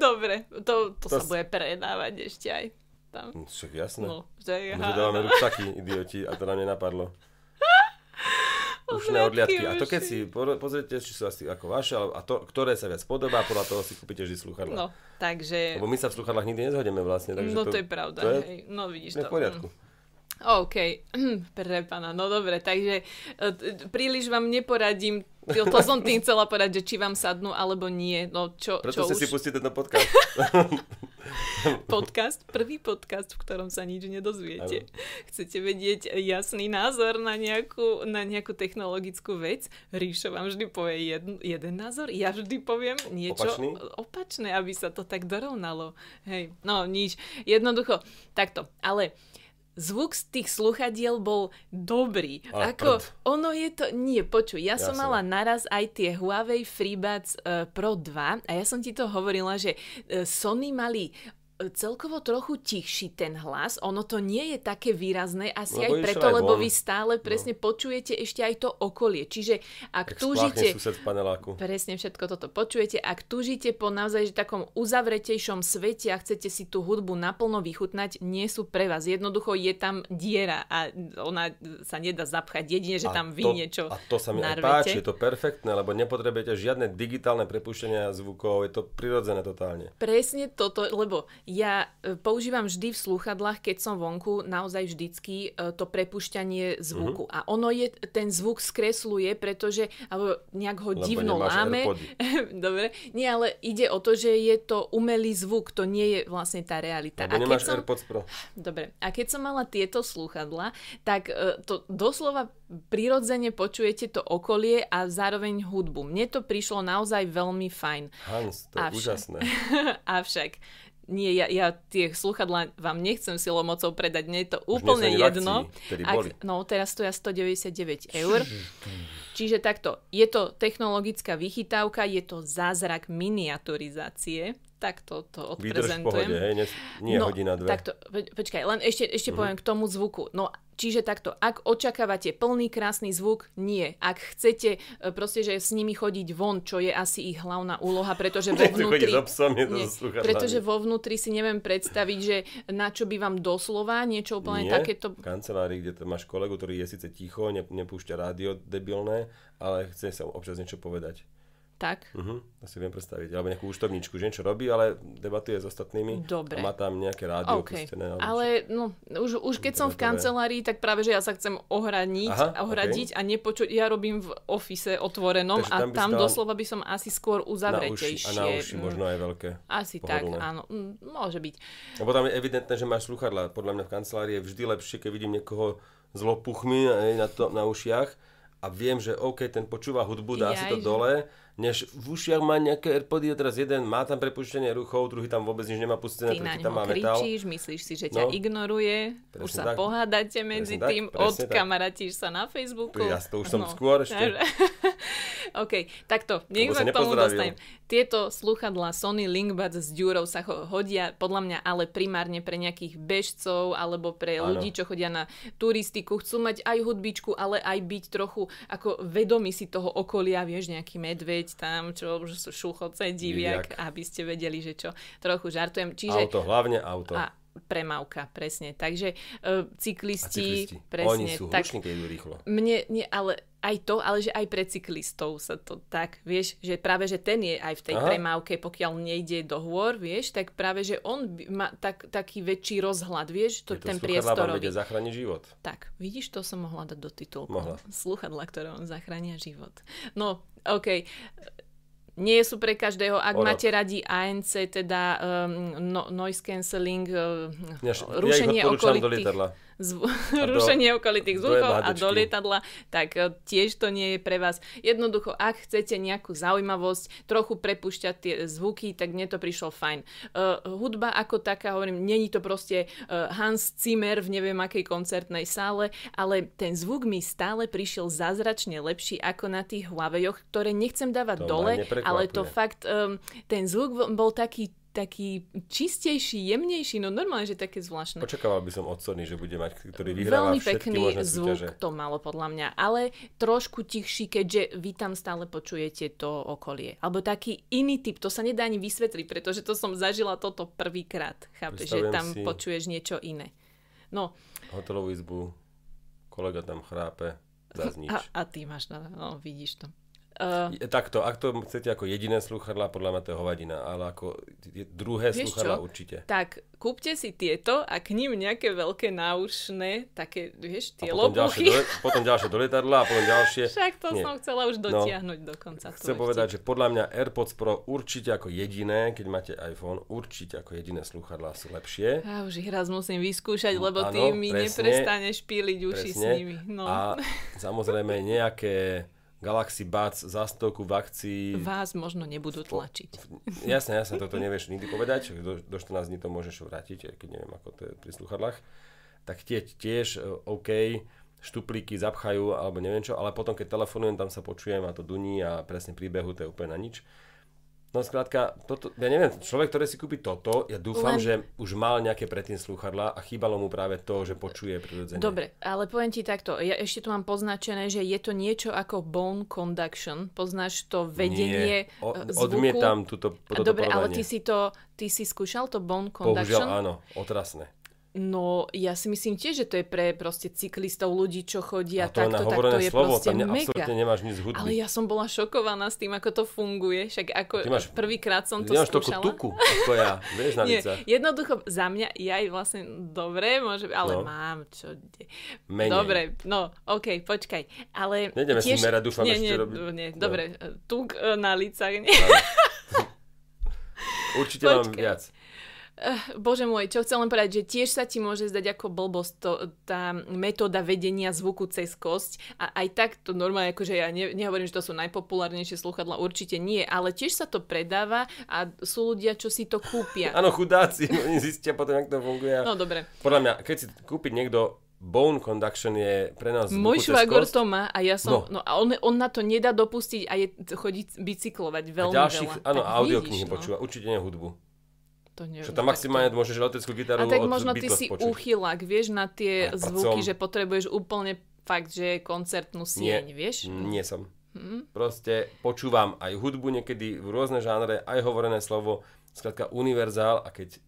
Dobre, to sa bude predávať ešte aj tam. Však jasné. No, že dávame ruksaky, idioti, a to nám nenapadlo. Ušné odliadky. A to keď si pozrite, či sú asi ako vaše, a to, ktoré sa viac podobá, podľa toho si kúpite vždy slúchadlá. No, takže... Lebo my sa v slúchadlách nikdy nezhodneme vlastne. Takže no to je pravda. To je... Hej. No vidíš to. V poriadku. OK. Prepána. No dobre, takže príliš vám neporadím. To som tým chcela povedať, že či vám sadnú alebo nie. No čo Preto si pustí tento podcast. Prvý podcast, v ktorom sa nič nedozviete. Ano. Chcete vedieť jasný názor na nejakú technologickú vec? Ríšo vám vždy povie jeden názor, ja vždy poviem niečo opačné, aby sa to tak dorovnalo. Hej, no nič, jednoducho, takto, ale... Zvuk z tých slúchadiel bol dobrý. Ono je to... Nie, počuj, ja som mala naraz aj tie Huawei FreeBuds Pro 2 a ja som ti to hovorila, že Sony mali celkovo trochu tichší ten hlas. Ono to nie je také výrazné asi lebo aj preto, aj lebo vy stále presne počujete ešte aj to okolie. Čiže ak túžite... Presne všetko toto počujete. Ak túžite po naozaj takom uzavretejšom svete a chcete si tú hudbu naplno vychutnať, nie sú pre vás. Jednoducho je tam diera a ona sa nedá zapchať. Jedine, že tam vy niečo narvete. A to sa mi aj páči. Je to perfektné, lebo nepotrebujete žiadne digitálne prepúšťania zvukov. Je to prirodzené totálne. Presne toto, lebo ja používam vždy v slúchadlách, keď som vonku, naozaj vždycky to prepušťanie zvuku. A ono je, ten zvuk skresluje, pretože alebo nejak ho lebo divno láme. Dobre. Nie, ale ide o to, že je to umelý zvuk, to nie je vlastne tá realita. Lebo nemáš AirPods Pro. Dobre. A keď som mala tieto slúchadlá, tak to doslova prirodzene počujete to okolie a zároveň hudbu. Mne to prišlo naozaj veľmi fajn. Hans, to je úžasné. Avšak nie, ja tie slúchadlá vám nechcem silou mocou predať, mne je to úplne jedno. No, teraz stoja 199 €. Čiže takto, je to technologická vychytávka, je to zázrak miniaturizácie. Takto to odprezentujem. Vydrž v pohode, hej? Nie no, hodina, dve. Takto, počkaj, len ešte poviem k tomu zvuku. No, čiže takto, ak očakávate plný, krásny zvuk, nie. Ak chcete proste, že s nimi chodiť von, čo je asi ich hlavná úloha, pretože vo vnútri... Pretože vo vnútri si neviem predstaviť, že na čo by vám doslova niečo úplne takéto... V kancelárii, kde máš kolegu, ktorý je síce ticho, nepúšťa rádio debilné, ale chce sa občas niečo povedať. Tak. Asi viem predstaviť. Alebo nejakú úštovničku, že niečo robí, ale debatuje s ostatnými. Dobre. A má tam nejaké rádio pustené. Ale no, už keď som v kancelárii, tak práve, že ja sa chcem ohradiť a nepočuť. Ja robím v office otvorenom a tam doslova by som asi skôr uzavretejšie. A na uši možno aj veľké. Asi pohodlné. Tak, áno. Môže byť. Lebo tam je evidentné, že máš slúchadlá. Podľa mňa v kancelárii je vždy lepšie, keď vidím niekoho s lopuchmi na ušiach a viem, že OK, ten počúva hudbu, dá si to dole, než v ušiach má nejaké AirPody, teraz jeden má tam prepuštenie ruchov, druhý tam vôbec nič nemá pustené, tretí tam má metal. Ty na ňoho kričíš, myslíš si, že ťa ignoruje, už sa pohádate medzi tým, odkamarátiš sa na Facebooku. Ja to už som skôr ešte. OK, takto, nech sa k tomu dostanem. Tieto slúchadlá Sony LinkBuds s diurou sa hodia, podľa mňa ale primárne pre nejakých bežcov alebo pre ľudí, čo chodia na turistiku, chcú mať aj hudbičku, ale aj byť trochu ako vedomí si toho okolia, vieš, nejaký medveď tam, čo už sú šuchoce, diviak, aby ste vedeli, že čo. Trochu žartujem. Čiže... Auto, hlavne auto. Premávka, presne. Takže cyklisti, presne. Oni sú hluční, keď idú rýchlo. Mne, nie, ale aj to, ale že aj pre cyklistov sa to tak, vieš, že práve, že ten je aj v tej premávke, pokiaľ nejde do hôr, vieš, tak práve, že on má taký väčší rozhľad, vieš, to, ten priestorový. Je to sluchadlá, zachráni život. Tak, vidíš, to som mohla dať do titulku. Sluchadlá, ktoré on zachránia život. No, okej. Nie sú pre každého, ak máte radi ANC, teda noise cancelling, rušenie okolitých zvukov a do lietadla, tak tiež to nie je pre vás. Jednoducho, ak chcete nejakú zaujímavosť, trochu prepušťať tie zvuky, tak mne to prišlo fajn. Hudba ako taká, hovorím, není to proste Hans Zimmer v neviem akej koncertnej sále, ale ten zvuk mi stále prišiel zázračne lepší ako na tých Huaweioch, ktoré nechcem dávať dole, ale to fakt, ten zvuk bol taký čistejší, jemnejší, no normálne, že také zvláštne. Očakával by som od Sony, že bude mať, ktorý vyhráva všetky možné súťaže. Veľmi pekný zvuk to malo podľa mňa, ale trošku tichší, keďže vy tam stále počujete to okolie. Alebo taký iný typ, to sa nedá ani vysvetliť, pretože to som zažila toto prvýkrát, chápeš, že tam počuješ niečo iné. No. Hotelovú izbu, kolega tam chrápe, zás nič. A ty máš, no vidíš to. Takto, ak to chcete ako jediné sluchadlá, podľa ma to je hovadina, ale ako druhé sluchadlá určite. Tak, kúpte si tieto a k ním nejaké veľké náušné, také, vieš, tie lobuchy. Potom ďalšie do lietadla a potom ďalšie. Však to som chcela už dotiahnuť do konca. Chcem povedať, že podľa mňa AirPods Pro určite ako jediné, keď máte iPhone, určite ako jediné sluchadlá sú lepšie. Ja už ich raz musím vyskúšať, lebo ty mi neprestaneš píliť uši s nimi. A samozrejme nejaké Galaxy Buds za stovku v akcii. Vás možno nebudú tlačiť. Jasne, toto nevieš nikdy povedať. Do 14 dní to môžeš vrátiť, keď neviem, ako to je pri sluchadlách. Tak tiež OK, štuplíky zapchajú, alebo neviem čo, ale potom, keď telefonujem, tam sa počujem a to duní a presne príbehu, to je úplne na nič. No skrátka, toto, ja neviem, človek, ktorý si kúpi toto, ja dúfam, že už mal nejaké predtým slúchadlá a chýbalo mu práve to, že počuje prirodzene. Dobre, ale poviem ti takto, ja ešte tu mám poznačené, že je to niečo ako bone conduction, poznáš to vedenie zvuku. Odmietam toto dobre, porovnanie. Ale ty si skúšal to bone conduction? Bohužiaľ áno, otrasné. No, ja si myslím tiež, že to je pre proste cyklistov, ľudí, čo chodia takto, tak to je slovo, proste mega. Absolútne nemáš nič z hudby. Ale ja som bola šokovaná s tým, ako to funguje. Však ako prvýkrát som to skúšala. Nemáš toku tuku, ako ja, vieš, na lice. Jednoducho, za mňa, ja je vlastne dobre, môže, ale mám čo. Menej. Dobre, no, okej, počkaj. Ale nejdeme si merať, dúfam, že to robí. Nie, dobre, tuk na licách. Určite mám viac. Bože môj, čo chcem len povedať, že tiež sa ti môže zdať ako blbosť tá metóda vedenia zvuku cez kosť a aj tak to normálne, akože ja nehovorím, že to sú najpopulárnejšie slúchadlá, určite nie, ale tiež sa to predáva a sú ľudia, čo si to kúpia. Áno, chudáci, oni zistia potom, jak to funguje. No dobre. Podľa mňa, keď si kúpi niekto bone conduction, je pre nás môj švagor to má a ja som a on na to nedá dopustiť a chodí bicyklovať veľmi veľa. Áno, audioknihy počúva, určite nie hudbu. Čo tam maximálne môžeš elektrickú gitaru od Beatles počuť. A tak možno ty si úchylák, vieš, na tie zvuky, že potrebuješ úplne fakt, že koncertnú sieň, vieš? Nie som. Proste počúvam aj hudbu niekedy v rôzne žánre, aj hovorené slovo, skrátka univerzál, a keď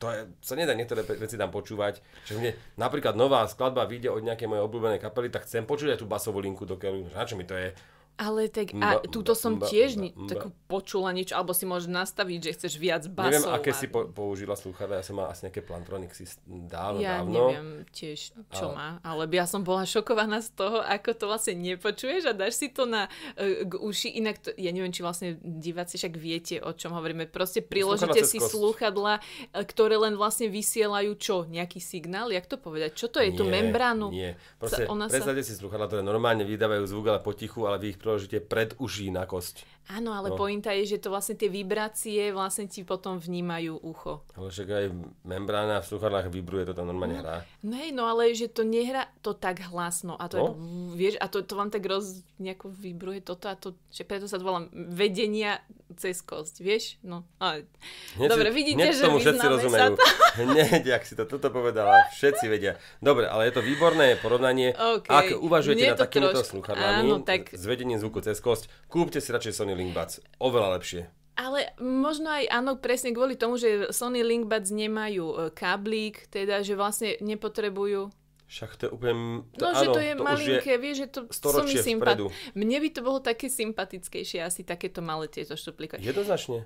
to sa nedá niektoré veci tam počúvať, že mne napríklad nová skladba vyjde od nejakej mojej obľúbenej kapely, tak chcem počuť aj tú basovú linku, dokiaľ, na čo mi to je. Ale tak, a túto som tiež takú počula niečo, alebo si môžeš nastaviť, že chceš viac basov. Neviem, aké si použila slúchadlá, ja som mal asi nejaké Plantronic si dávno. Neviem tiež, čo má, ale ja som bola šokovaná z toho, ako to vlastne nepočuješ a dáš si to k uši, inak to, ja neviem, či vlastne diváci však viete, o čom hovoríme, proste priložite si slúchadlá, ktoré len vlastne vysielajú čo? Nejaký signál? Jak to povedať? Čo to je? Tú membránu? Nie, proste predstavte si slúchadlá, ktoré normálne vydávajú zvuk, ale potichu, ale vy ich preložite pred uší na kosť. Áno, ale pointa je, že to vlastne tie vibrácie vlastne ti potom vnímajú ucho. Ale však aj membrána v sluchadlách vibruje, to tam normálne hrá. No hej, no ale že to nehrá to tak hlasno a to, vieš, a to vám tak nejako vibruje toto a to, že preto sa to volá vedenia cez kosť, vieš? No, ale dobre, vidíte, že vyznáme sa to. Hneď, ak si toto povedala, všetci vedia. Dobre, ale je to výborné porovnanie. Ak uvažujete na takýmito sluchadlami, zvedenie zvuku cez kosť, kúpte si radšej Sony LinkBuds. Oveľa lepšie. Ale možno aj áno, presne kvôli tomu, že Sony LinkBuds nemajú káblík, teda že vlastne nepotrebujú. Však to je úplne... No, že áno, to je to malinké, vieš, že to Sony sympatické. Mne by to bolo také sympatickejšie, asi takéto malé tieto štuplíky. Jednoznačne.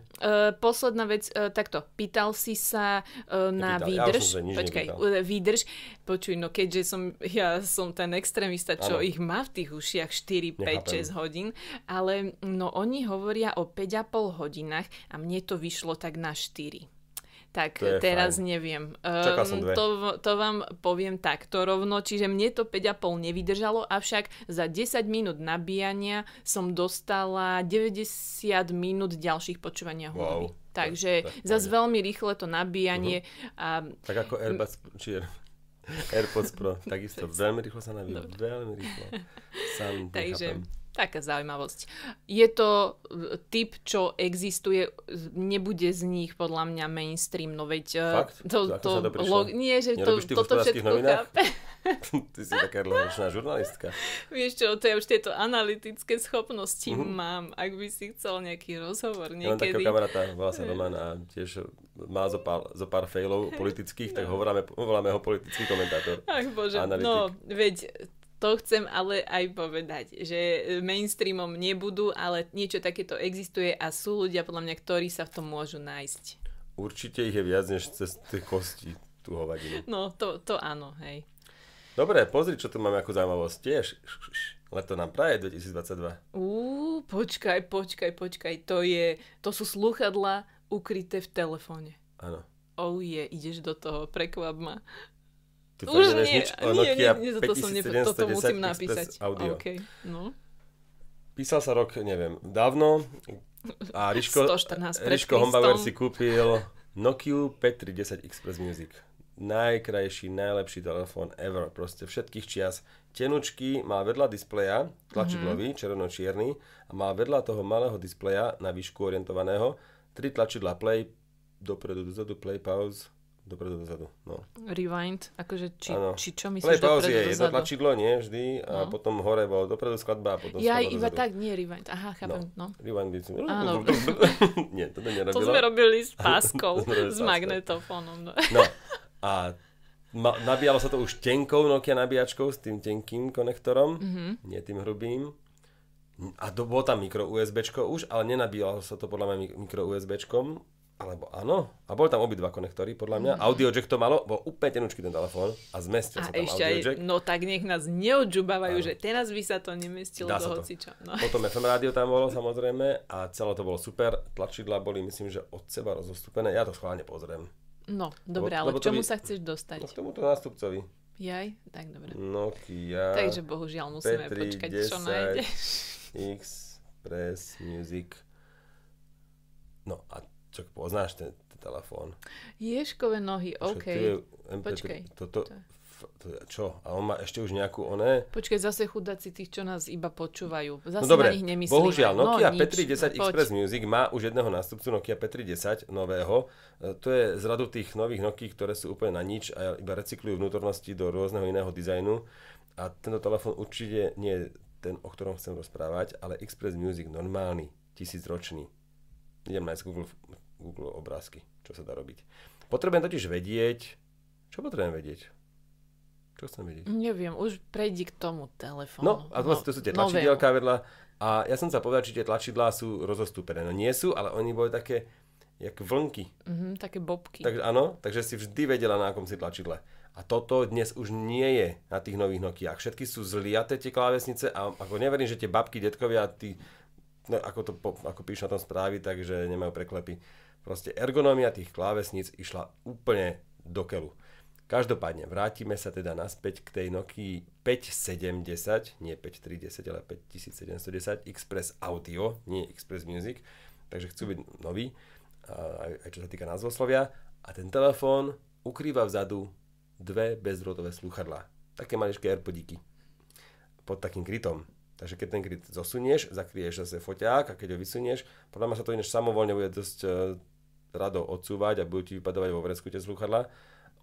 Posledná vec, takto, pýtal si sa na výdrž. Ja počkaj, výdrž. Počuj, no keďže ja som ten extrémista, čo áno. Ich má v tých ušiach 4, 5, 6 hodín, ale no oni hovoria o 5,5 hodinách a mne to vyšlo tak na 4. Tak, teraz fajn. Neviem. To vám poviem takto rovno, čiže mne to 5,5 nevydržalo, avšak za 10 minút nabíjania som dostala 90 minút ďalších počúvania hudby. Wow. Takže zase veľmi rýchle to nabíjanie. Uh-huh. A... Tak ako AirPods Pro, takisto veľmi rýchlo sa nabíja. Veľmi rýchlo. Sám nechápam. Taká zaujímavosť. Je to typ, čo existuje, nebude z nich podľa mňa mainstream, no veď... Fakt? Nie, že toto všetko chápe. Ty si taká dlhoročná žurnalistka. Vieš čo, to ja už tieto analytické schopnosti mám, ak by si chcel nejaký rozhovor niekedy. Ja mám takého kamaráta, volá sa Roman a tiež má zo pár failov politických, tak voláme ho politický komentátor. Ach bože, analytik. No veď... To chcem ale aj povedať, že mainstreamom nebudú, ale niečo takéto existuje a sú ľudia, podľa mňa, ktorí sa v tom môžu nájsť. Určite ich je viac než cez tie kosti, tú hovadinu. No, to áno, hej. Dobre, pozri, čo tu máme ako zaujímavosť. Tiež leto nám praje 2022. Počkaj. To sú slúchadlá ukryté v telefóne. Áno. Ideš do toho, prekvap ma. Už nie, nie, toto musím napísať. Okay, no. Písal sa rok, neviem, dávno a Riško Hombaver si kúpil Nokia 5310 XpressMusic. Najkrajší, najlepší telefón ever, proste všetkých čias. Tenučky, má vedľa displeja, tlačidlový, červeno-čierny a má vedľa toho malého displeja na výšku orientovaného 3 tlačidla play, dopredu, dozadu, play, pause. Dopredu, dozadu, no. Rewind, akože či čo myslíš dopredu, dozadu? Play pause je jedno tlačidlo, nie, vždy, a potom hore bol dopredu skladba a potom skladba dozadu. Iba tak, nie rewind, aha, chápem, no. Rewind by som... Áno. Nie, toto nerobilo. To sme robili s páskou, s magnetofónom. No, a nabíjalo sa to už tenkou Nokia nabíjačkou s tým tenkým konektorom, nie tým hrubým. A bolo tam mikro USBčko už, ale nenabíjalo sa to podľa mňa mikro USBčkom. Alebo áno. A boli tam obidva konektory, podľa mňa. Audio jack to malo, bol úplne tenučký ten telefón a zmestil sa tam audio jack. No tak nech nás neodžubávajú, že teraz by sa to nemestilo do hociča. No. Potom FM rádio tam bolo, samozrejme, a celé to bolo super. Tlačidlá boli, myslím, že od seba rozostupené. Ja to schválne pozriem. No, dobre, ale k čomu sa chceš dostať? No, k tomuto nástupcovi. Jaj? Tak dobre. Nokia. Takže bohužiaľ musíme počkať, čo nájdeš. XpressMusic. No a čo poznáš ten telefón? Ježkové nohy, OK. Počkaj. To je čo? A on má ešte už nejakú oné? Počkaj, zase chudáci tých, čo nás iba počúvajú. Zase no na nich nemyslíme. Bohužiaľ, Nokia 5310 XpressMusic má už jedného nástupcu Nokia 5310 nového. To je z radu tých nových Nokia, ktoré sú úplne na nič a iba recyklujú vnútornosti do rôzneho iného dizajnu. A tento telefón určite nie je ten, o ktorom chcem rozprávať, ale XpressMusic normálny, 1000-ročný. Idem nájsť Google obrázky, čo sa dá robiť. Potrebujem totiž vedieť... Čo potrebujem vedieť? Čo chcem vedieť? Neviem, už prejdi k tomu telefónu. No, a to sú tie tlačidielka vedľa. A ja som sa povedal, či tie tlačidlá sú rozostúpené. No nie sú, ale oni boli také, jak vlnky. Také bobky. Takže áno, takže si vždy vedela, na akom si tlačidle. A toto dnes už nie je na tých nových Nokiách. Všetky sú zliaté tie klávesnice a ako neverím, že tie babky, detkovia, tí... No, ako píšu na tom správy, takže nemajú preklepy. Proste ergonómia tých klávesníc išla úplne do keľu. Každopádne, vrátime sa teda naspäť k tej Nokii 5710, nie 5310, ale 5710, Express Audio, nie Express Music, takže chcú byť nový, aj čo sa týka názvoslovia. A ten telefón ukrýva vzadu dve bezdrôtové slúchadlá. Také maličké AirPodíky. Pod takým krytom. Takže keď ten kryt zosunieš, zakrieš zase foťák a keď ho vysunieš, podľa mňa sa to inéž samovoľne bude dosť radov odsúvať a budú ti vypadávať vo vrecku tie slúchadlá.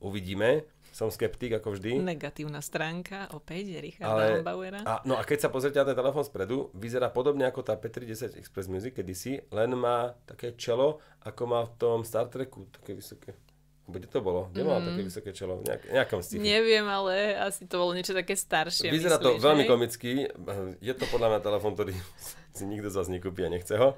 Uvidíme. Som skeptik, ako vždy. Negatívna stránka, opäť, Richarda Bauera. No a keď sa pozrite na ten telefón spredu, vyzerá podobne ako tá P310 XpressMusic kedysi, len má také čelo, ako má v tom Star Treku, také vysoké. Kde to bolo? Kde mal také vysoké čelo? Nejakom stíle. Neviem, ale asi to bolo niečo také staršie. Vyzerá to veľmi komicky. Je to podľa mňa telefón, ktorý si nikto z vás nekúpi a nechce ho.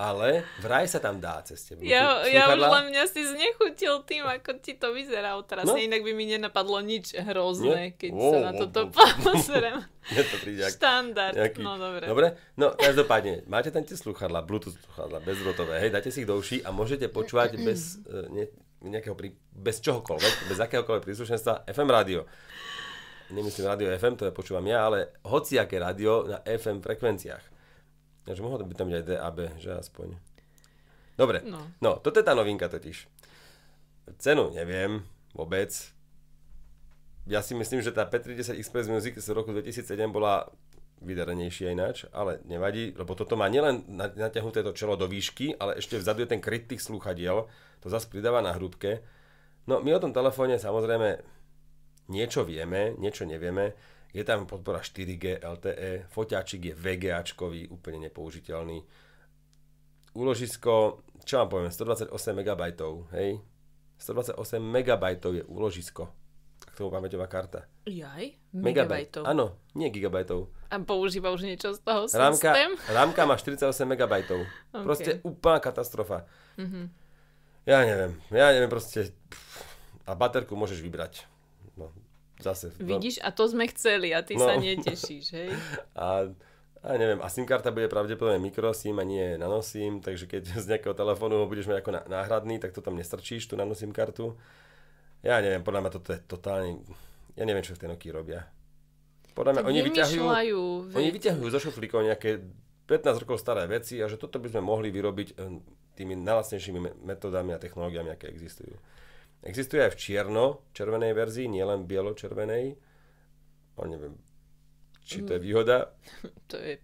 Ale vraj sa tam dá cez teba. Ja už len mňa si znechutil tým, ako ti to vyzerá teraz. No? Inak by mi nenapadlo nič hrozné, keď sa na toto pozriem. Je to príde štandard. No dobre. Dobre? No každopádne, máte tam tie slúchadlá, Bluetooth slúchadlá, bezdrôtové, hej, dáte si ich do uší a môžete počúvať bez bez čohokoľvek, bez akéhokoľvek príslušenstva FM rádio. Nemyslím rádio FM, to ja počúvam ja, ale hociaké rádio na FM frekvenciách. Takže mohlo to byť tam aj DAB, že aspoň. Dobre, no toto je tá novinka totiž. Cenu neviem vôbec. Ja si myslím, že tá P310 XpressMusic z roku 2007 bola vydarenejšia ináč, ale nevadí, lebo toto má nielen natiahnuté to čelo do výšky, ale ešte vzadu je ten kryt tých slúchadiel. To zase pridáva na hrúbke. No my o tom telefóne samozrejme niečo vieme, niečo nevieme. Je tam podpora 4G, LTE, foťáčik je VGAčkový, úplne nepoužiteľný. Úložisko, čo vám poviem, 128 MB, hej? 128 MB je úložisko. K tomu pamäťová karta. Jaj, megabajtov. Áno, nie gigabajtov. A používa už niečo z toho systém? Rámka má 48 MB. Okay. Proste úplná katastrofa. Ja neviem proste. A baterku môžeš vybrať. No. Zase, vidíš, a to sme chceli a ty sa netešíš, hej? A neviem, a SIM karta bude pravdepodobne mikroSIM a nie nanoSIM, takže keď z nejakého telefónu ho budeš mať ako náhradný, tak to tam nestrčíš, tú nanoSIM kartu. Ja neviem, podľa mňa toto je totálne. Ja neviem, čo v tej Nokii robia. Podľa mňa oni vyťahujú zo šuflíkov nejaké 15 rokov staré veci a že toto by sme mohli vyrobiť tými najlacnejšími metodami a technológiami, aké existujú. Existuje aj v červenej verzii, nielen bielo-červenej. Ale neviem, či to je výhoda. To je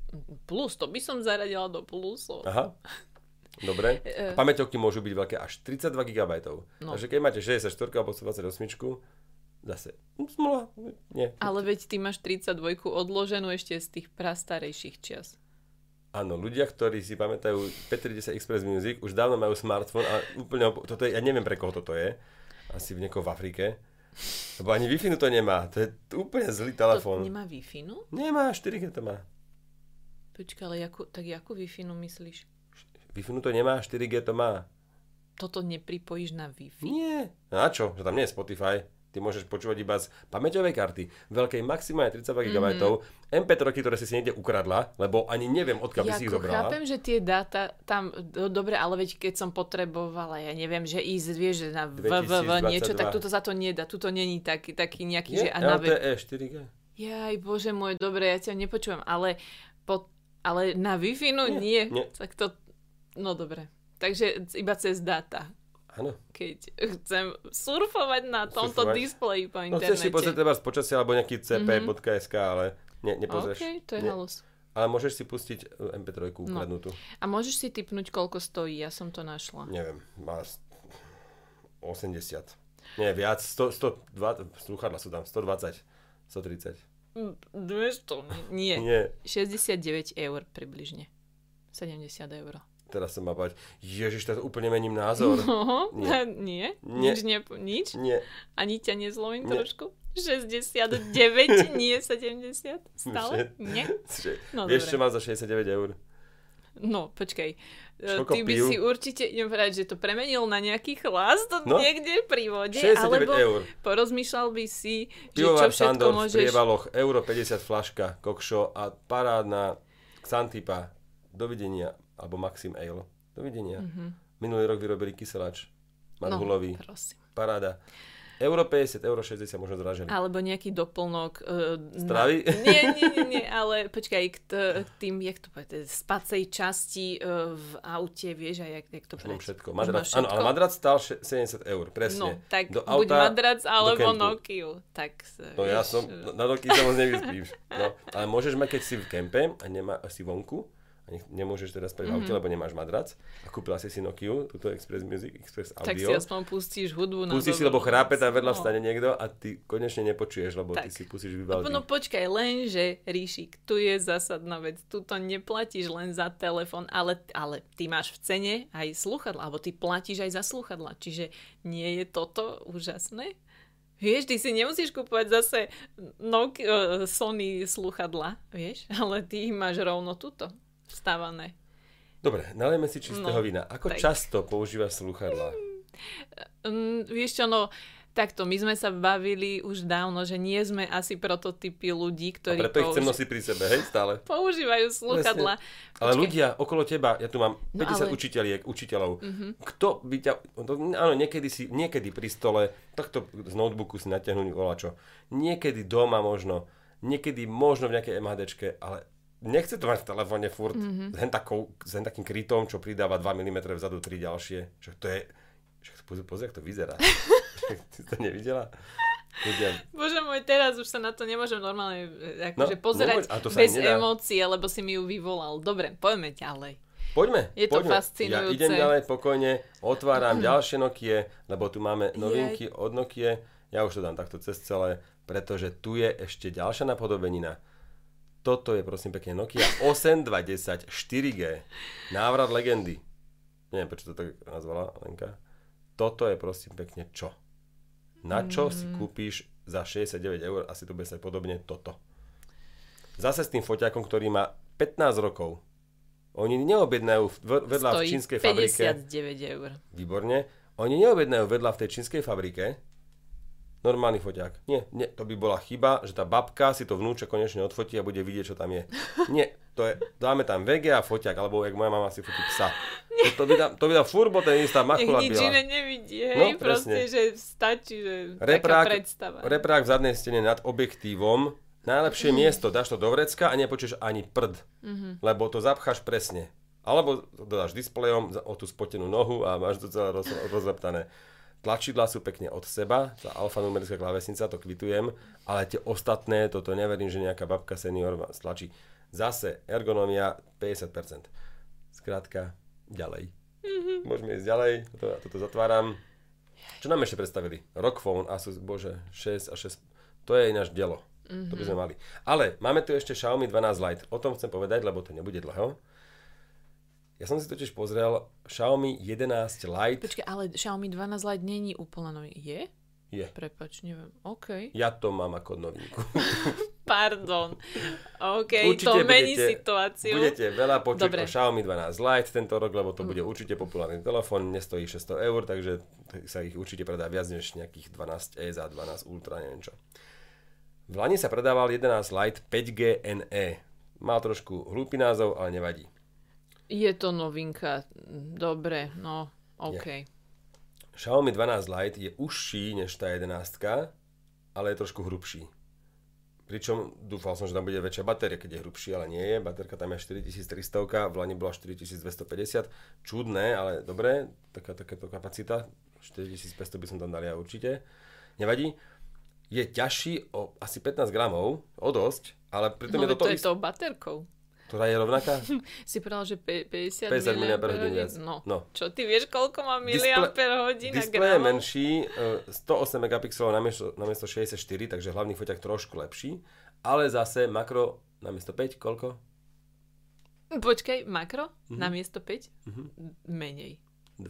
plus, to by som zaradila do plusov. Aha, dobre. A pamäťovky môžu byť veľké až 32 GB. Takže keď máte 64 alebo 128, zase zmula. Ale veď ty máš 32 odloženú ešte z tých prastarejších čias. Áno, ľudia, ktorí si pamätajú P310 XpressMusic, už dávno majú smartfón a úplne, toto je, ja neviem pre koho toto je. Asi v niekoho v Afrike. Lebo ani Wi-Fi to nemá. To je úplne zlý telefón. To nemá Wi-Fi? Nemá, 4G to má. Počkaj, ale jakú Wi-Fi myslíš? Wi-Fi to nemá, 4G to má. Toto nepripojíš na Wi-Fi? Nie. Na čo? Že tam nie je Spotify. Ty môžeš počúvať iba z pamäťovej karty, veľkej maximálne 32 GB, MP3-ky, ktoré si niekde ukradla, lebo ani neviem, odkiaľ by si ich zobrala. Chápem, že tie dáta tam, dobre, ale veď keď som potrebovala, ja neviem, že ísť, vieš, že na www niečo, tak tuto za to nedá, tuto není taký nejaký, že... LTE, 4G. Jaj, bože môj, dobre, ja ťa nepočúvam, ale na Wi-Fi nie. Tak to, no dobre, takže iba cez dáta. Ano. Keď chcem surfovať na tomto displeji po internete. No chceš si pozrieť teda z počasia alebo nejaký cp.sk, ale nepozrieš. Ok, to je halus. Ale môžeš si pustiť MP3 ukradnutú. A môžeš si tipnúť, koľko stojí, ja som to našla. Neviem, má 80. Nie, viac, 120, slúchadla sú tam, 120, 130. 200, nie. 69 eur približne, 70 eur. Teraz som má povedať, ježiš, teraz úplne mením názor. No, nie. Nič? Nie. Ani ťa nezlomím trošku? 69, nie 70? Stále? Nie? No, vieš, čo mám za 69 eur? No, počkaj. Ty by si určite, idem povedať, že to premenil na nejaký chlast niekde pri vode, alebo porozmýšľal by si, že čo všetko môžeš... Pivovar Sandor v prievaloch, €50 flaška, kokšo a parádna Xantipa. Dovidenia. Alebo Maxim Ale. Dovidenia. Minulý rok vyrobili kyselač. Marhulový. Paráda. €50, €60 možno zdražili. Alebo nejaký doplnok. Stravy? Nie, ale počkaj, k tým, jak to povedať, spacej časti v aute, vieš, a jak to povedať. Všetko. Áno, ale madrac stál €70, presne. No, tak buď madrac, alebo Nokiu. No ja som, na Nokiu sa moc nevyspíš. Ale môžeš mať, keď si v kempe a si vonku, a a nemôžeš teda spať v aute, lebo nemáš madrac a kúpila si Nokiu, túto XpressMusic, Express Audio. Tak si aspoň pustíš hudbu. Pustíš si, lebo chrápe tam vedľa vstane niekto a ty konečne nepočuješ, lebo tak. Ty si pustíš vybaldiť. No počkaj, lenže Ríšik, tu je zásadná vec, tu to neplatíš len za telefón, ale ty máš v cene aj slúchadlá, alebo ty platíš aj za slúchadlá, čiže nie je toto úžasné? Vieš, ty si nemusíš kúpovať zase Sony slúchadla, vieš, ale ty máš rovno tuto vstávané. Dobre, nalejme si čistého vína. Ako tak často používaš slúchadla? Vieš čo, no takto, my sme sa bavili už dávno, že nie sme asi prototypy ľudí, ktorí a preto ich chcem nosiť pri sebe, hej, stále. Používajú slúchadla. Ale ľudia okolo teba, ja tu mám 50 učiteľov. Kto by ťa... Áno, niekedy pri stole, takto z notebooku si natiahnuť volačo. Niekedy doma možno, niekedy možno v nejakej MHDčke, ale nechce to mať v telefóne furt s takým krytom, čo pridáva 2 mm vzadu, 3 ďalšie. Čo to je... Pozri, jak to vyzerá. Ty to nevidela? Bože môj, teraz už sa na to nemôžem normálne pozerať bez emócií, lebo si mi ju vyvolal. Dobre, poďme ďalej. Poďme. Je to fascinujúce. Ja idem ďalej pokojne, otváram ďalšie Nokie, lebo tu máme novinky od Nokie. Ja už to dám takto cez celé, pretože tu je ešte ďalšia napodobenina. Toto je prosím pekne Nokia 8210 4G. Návrat legendy. Neviem, prečo to tak nazvala Lenka. Toto je prosím pekne čo? Na čo si kúpíš za 69 €, asi to bude sa podobne toto. Zase s tým foťákom, ktorý má 15 rokov. Oni neobjednajú vedľa v čínskej fabrike. 59 €. Výborne. Oni neobjednajú vedľa v tej čínskej fabrike. Normálny foťák. Nie, to by bola chyba, že tá babka si to vnúča konečne odfotí a bude vidieť, čo tam je. Nie, to je, dáme tam VGA foťák, alebo jak moja mama si fotí psa. To by tam furbo ten istá makula byla. Nech nič iné nevidí, hej, no, proste, že stačí, že taká predstava. Reprák v zadnej stene nad objektívom, najlepšie miesto, dáš to do vrecka a nepočuješ ani prd, lebo to zapcháš presne. Alebo dáš displejom o tú spotenú nohu a máš to celé rozleptané. Tlačidlá sú pekne od seba, tá alfanumerická klávesnica, to kvitujem, ale tie ostatné, toto neverím, že nejaká babka senior stlačí. Zase ergonomia 50%. Skrátka, ďalej. Môžeme ísť ďalej, toto zatváram. Čo nám ešte predstavili? ROG Phone, Asus, bože, 6 a 6, to je ináč dielo, to by sme mali. Ale máme tu ešte Xiaomi 12 Lite, o tom chcem povedať, lebo to nebude dlho. Ja som si totiž pozrel Xiaomi 11 Lite. Počkaj, ale Xiaomi 12 Lite není úplne nový, je? Je. Prepač, neviem, okej. Ja to mám ako novinku. Pardon. Okej, to mení situáciu. Budete veľa počuť o Xiaomi 12 Lite tento rok, lebo to bude určite populárny telefón, nestojí 600 €, takže sa ich určite predá viac než nejakých 12e za 12 Ultra, neviem čo. V Lani sa predával 11 Lite 5G NE. Mal trošku hlúpy názov, ale nevadí. Je to novinka, dobre, no, okej. Xiaomi 12 Lite je užší než tá 11, ale je trošku hrubší. Pričom dúfal som, že tam bude väčšia batéria, keď je hrubší, ale nie je. Baterka tam je 4300, v Lani bola 4250. Čudné, ale dobre, takáto kapacita. 4500 by som tam dal ja určite. Nevadí. Je ťažší o asi 15 gramov, o dosť, ale pritom je to... No, to je tou baterkou. Ktorá je rovnaká? Si povedal, že 50 mAh. No, čo ty vieš, koľko má mAh? Displej je menší, 108 megapixelov namiesto 64, takže hlavný foťák trošku lepší, ale zase makro namiesto 5, koľko? Počkaj, makro namiesto 5? Menej. 2.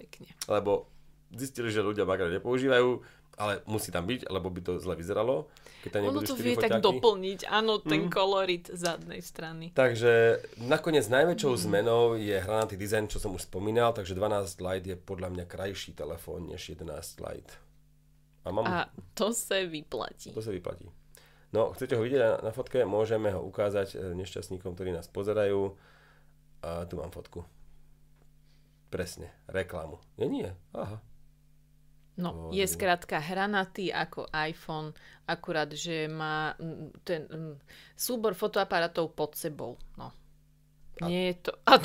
Pekne. Lebo zistili, že ľudia makro nepoužívajú, ale musí tam byť, lebo by to zle vyzeralo. Ono to vie tak doplniť, áno, ten kolorit zadnej strany. Takže nakoniec najväčšou zmenou je hranatý dizajn, čo som už spomínal, takže 12 Lite je podľa mňa krajší telefón než 11 Lite. A to sa vyplatí. To sa vyplatí. No, chcete ho vidieť na fotke? Môžeme ho ukázať nešťastníkom, ktorí nás pozerajú. A tu mám fotku. Presne, reklamu. Nie, aha. No, je skrátka hranatý ako iPhone, akurát, že má ten súbor fotoaparátov pod sebou. No. Nie je to... A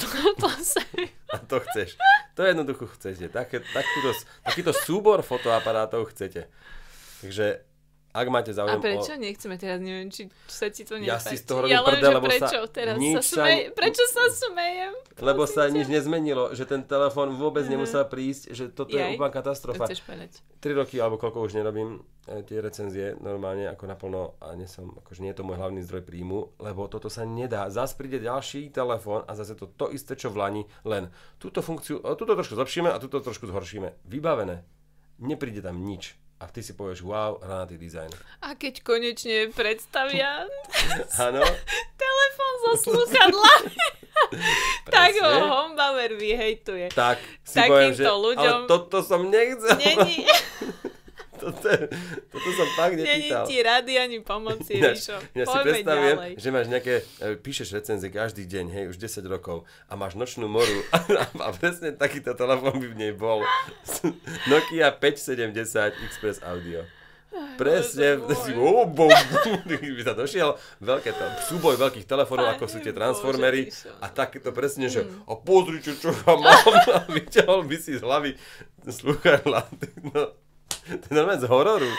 to chceš. To jednoducho chcete. Takýto súbor fotoaparátov chcete. Takže Ak máte záujem... A prečo? Nechceme teraz, neviem, či sa ti to nepáči. Ja si z toho robím prdel, lebo prečo? Prečo sa smejem? Lebo sa nič nezmenilo, že ten telefón vôbec nemusel prísť, že toto je úplná katastrofa. 3 roky, alebo koľko už nerobím tie recenzie normálne, ako naplno, a nie je to môj hlavný zdroj príjmu, lebo toto sa nedá. Zas príde ďalší telefón a zase to isté, čo v lani, len túto funkciu, túto trošku zlepšíme a túto trošku zhoršíme. Vybavené. Nepríde tam nič. A ty si povieš, wow, hranatý dizajn. A keď konečne predstavia telefón so slúchadlami, tak ho Hombaver vyhejtuje. Tak si poviem, že ľuďom... ale toto som nechcel. Není. Toto som fakt nepýtal. Není ti rady ani pomoci, Ríšo. Ja si predstavím, že máš nejaké, píšeš recenzie každý deň, hej, už 10 rokov a máš nočnú moru a presne takýto telefón by v nej bol. Nokia 5310 Xpress Audio. Presne, by sa došiel súboj veľkých telefónov, ako sú tie transformery a takéto presne, že a pozri, čo ja mám, a vyťahol by si z hlavy slúchadlá. To je normálne z hororu.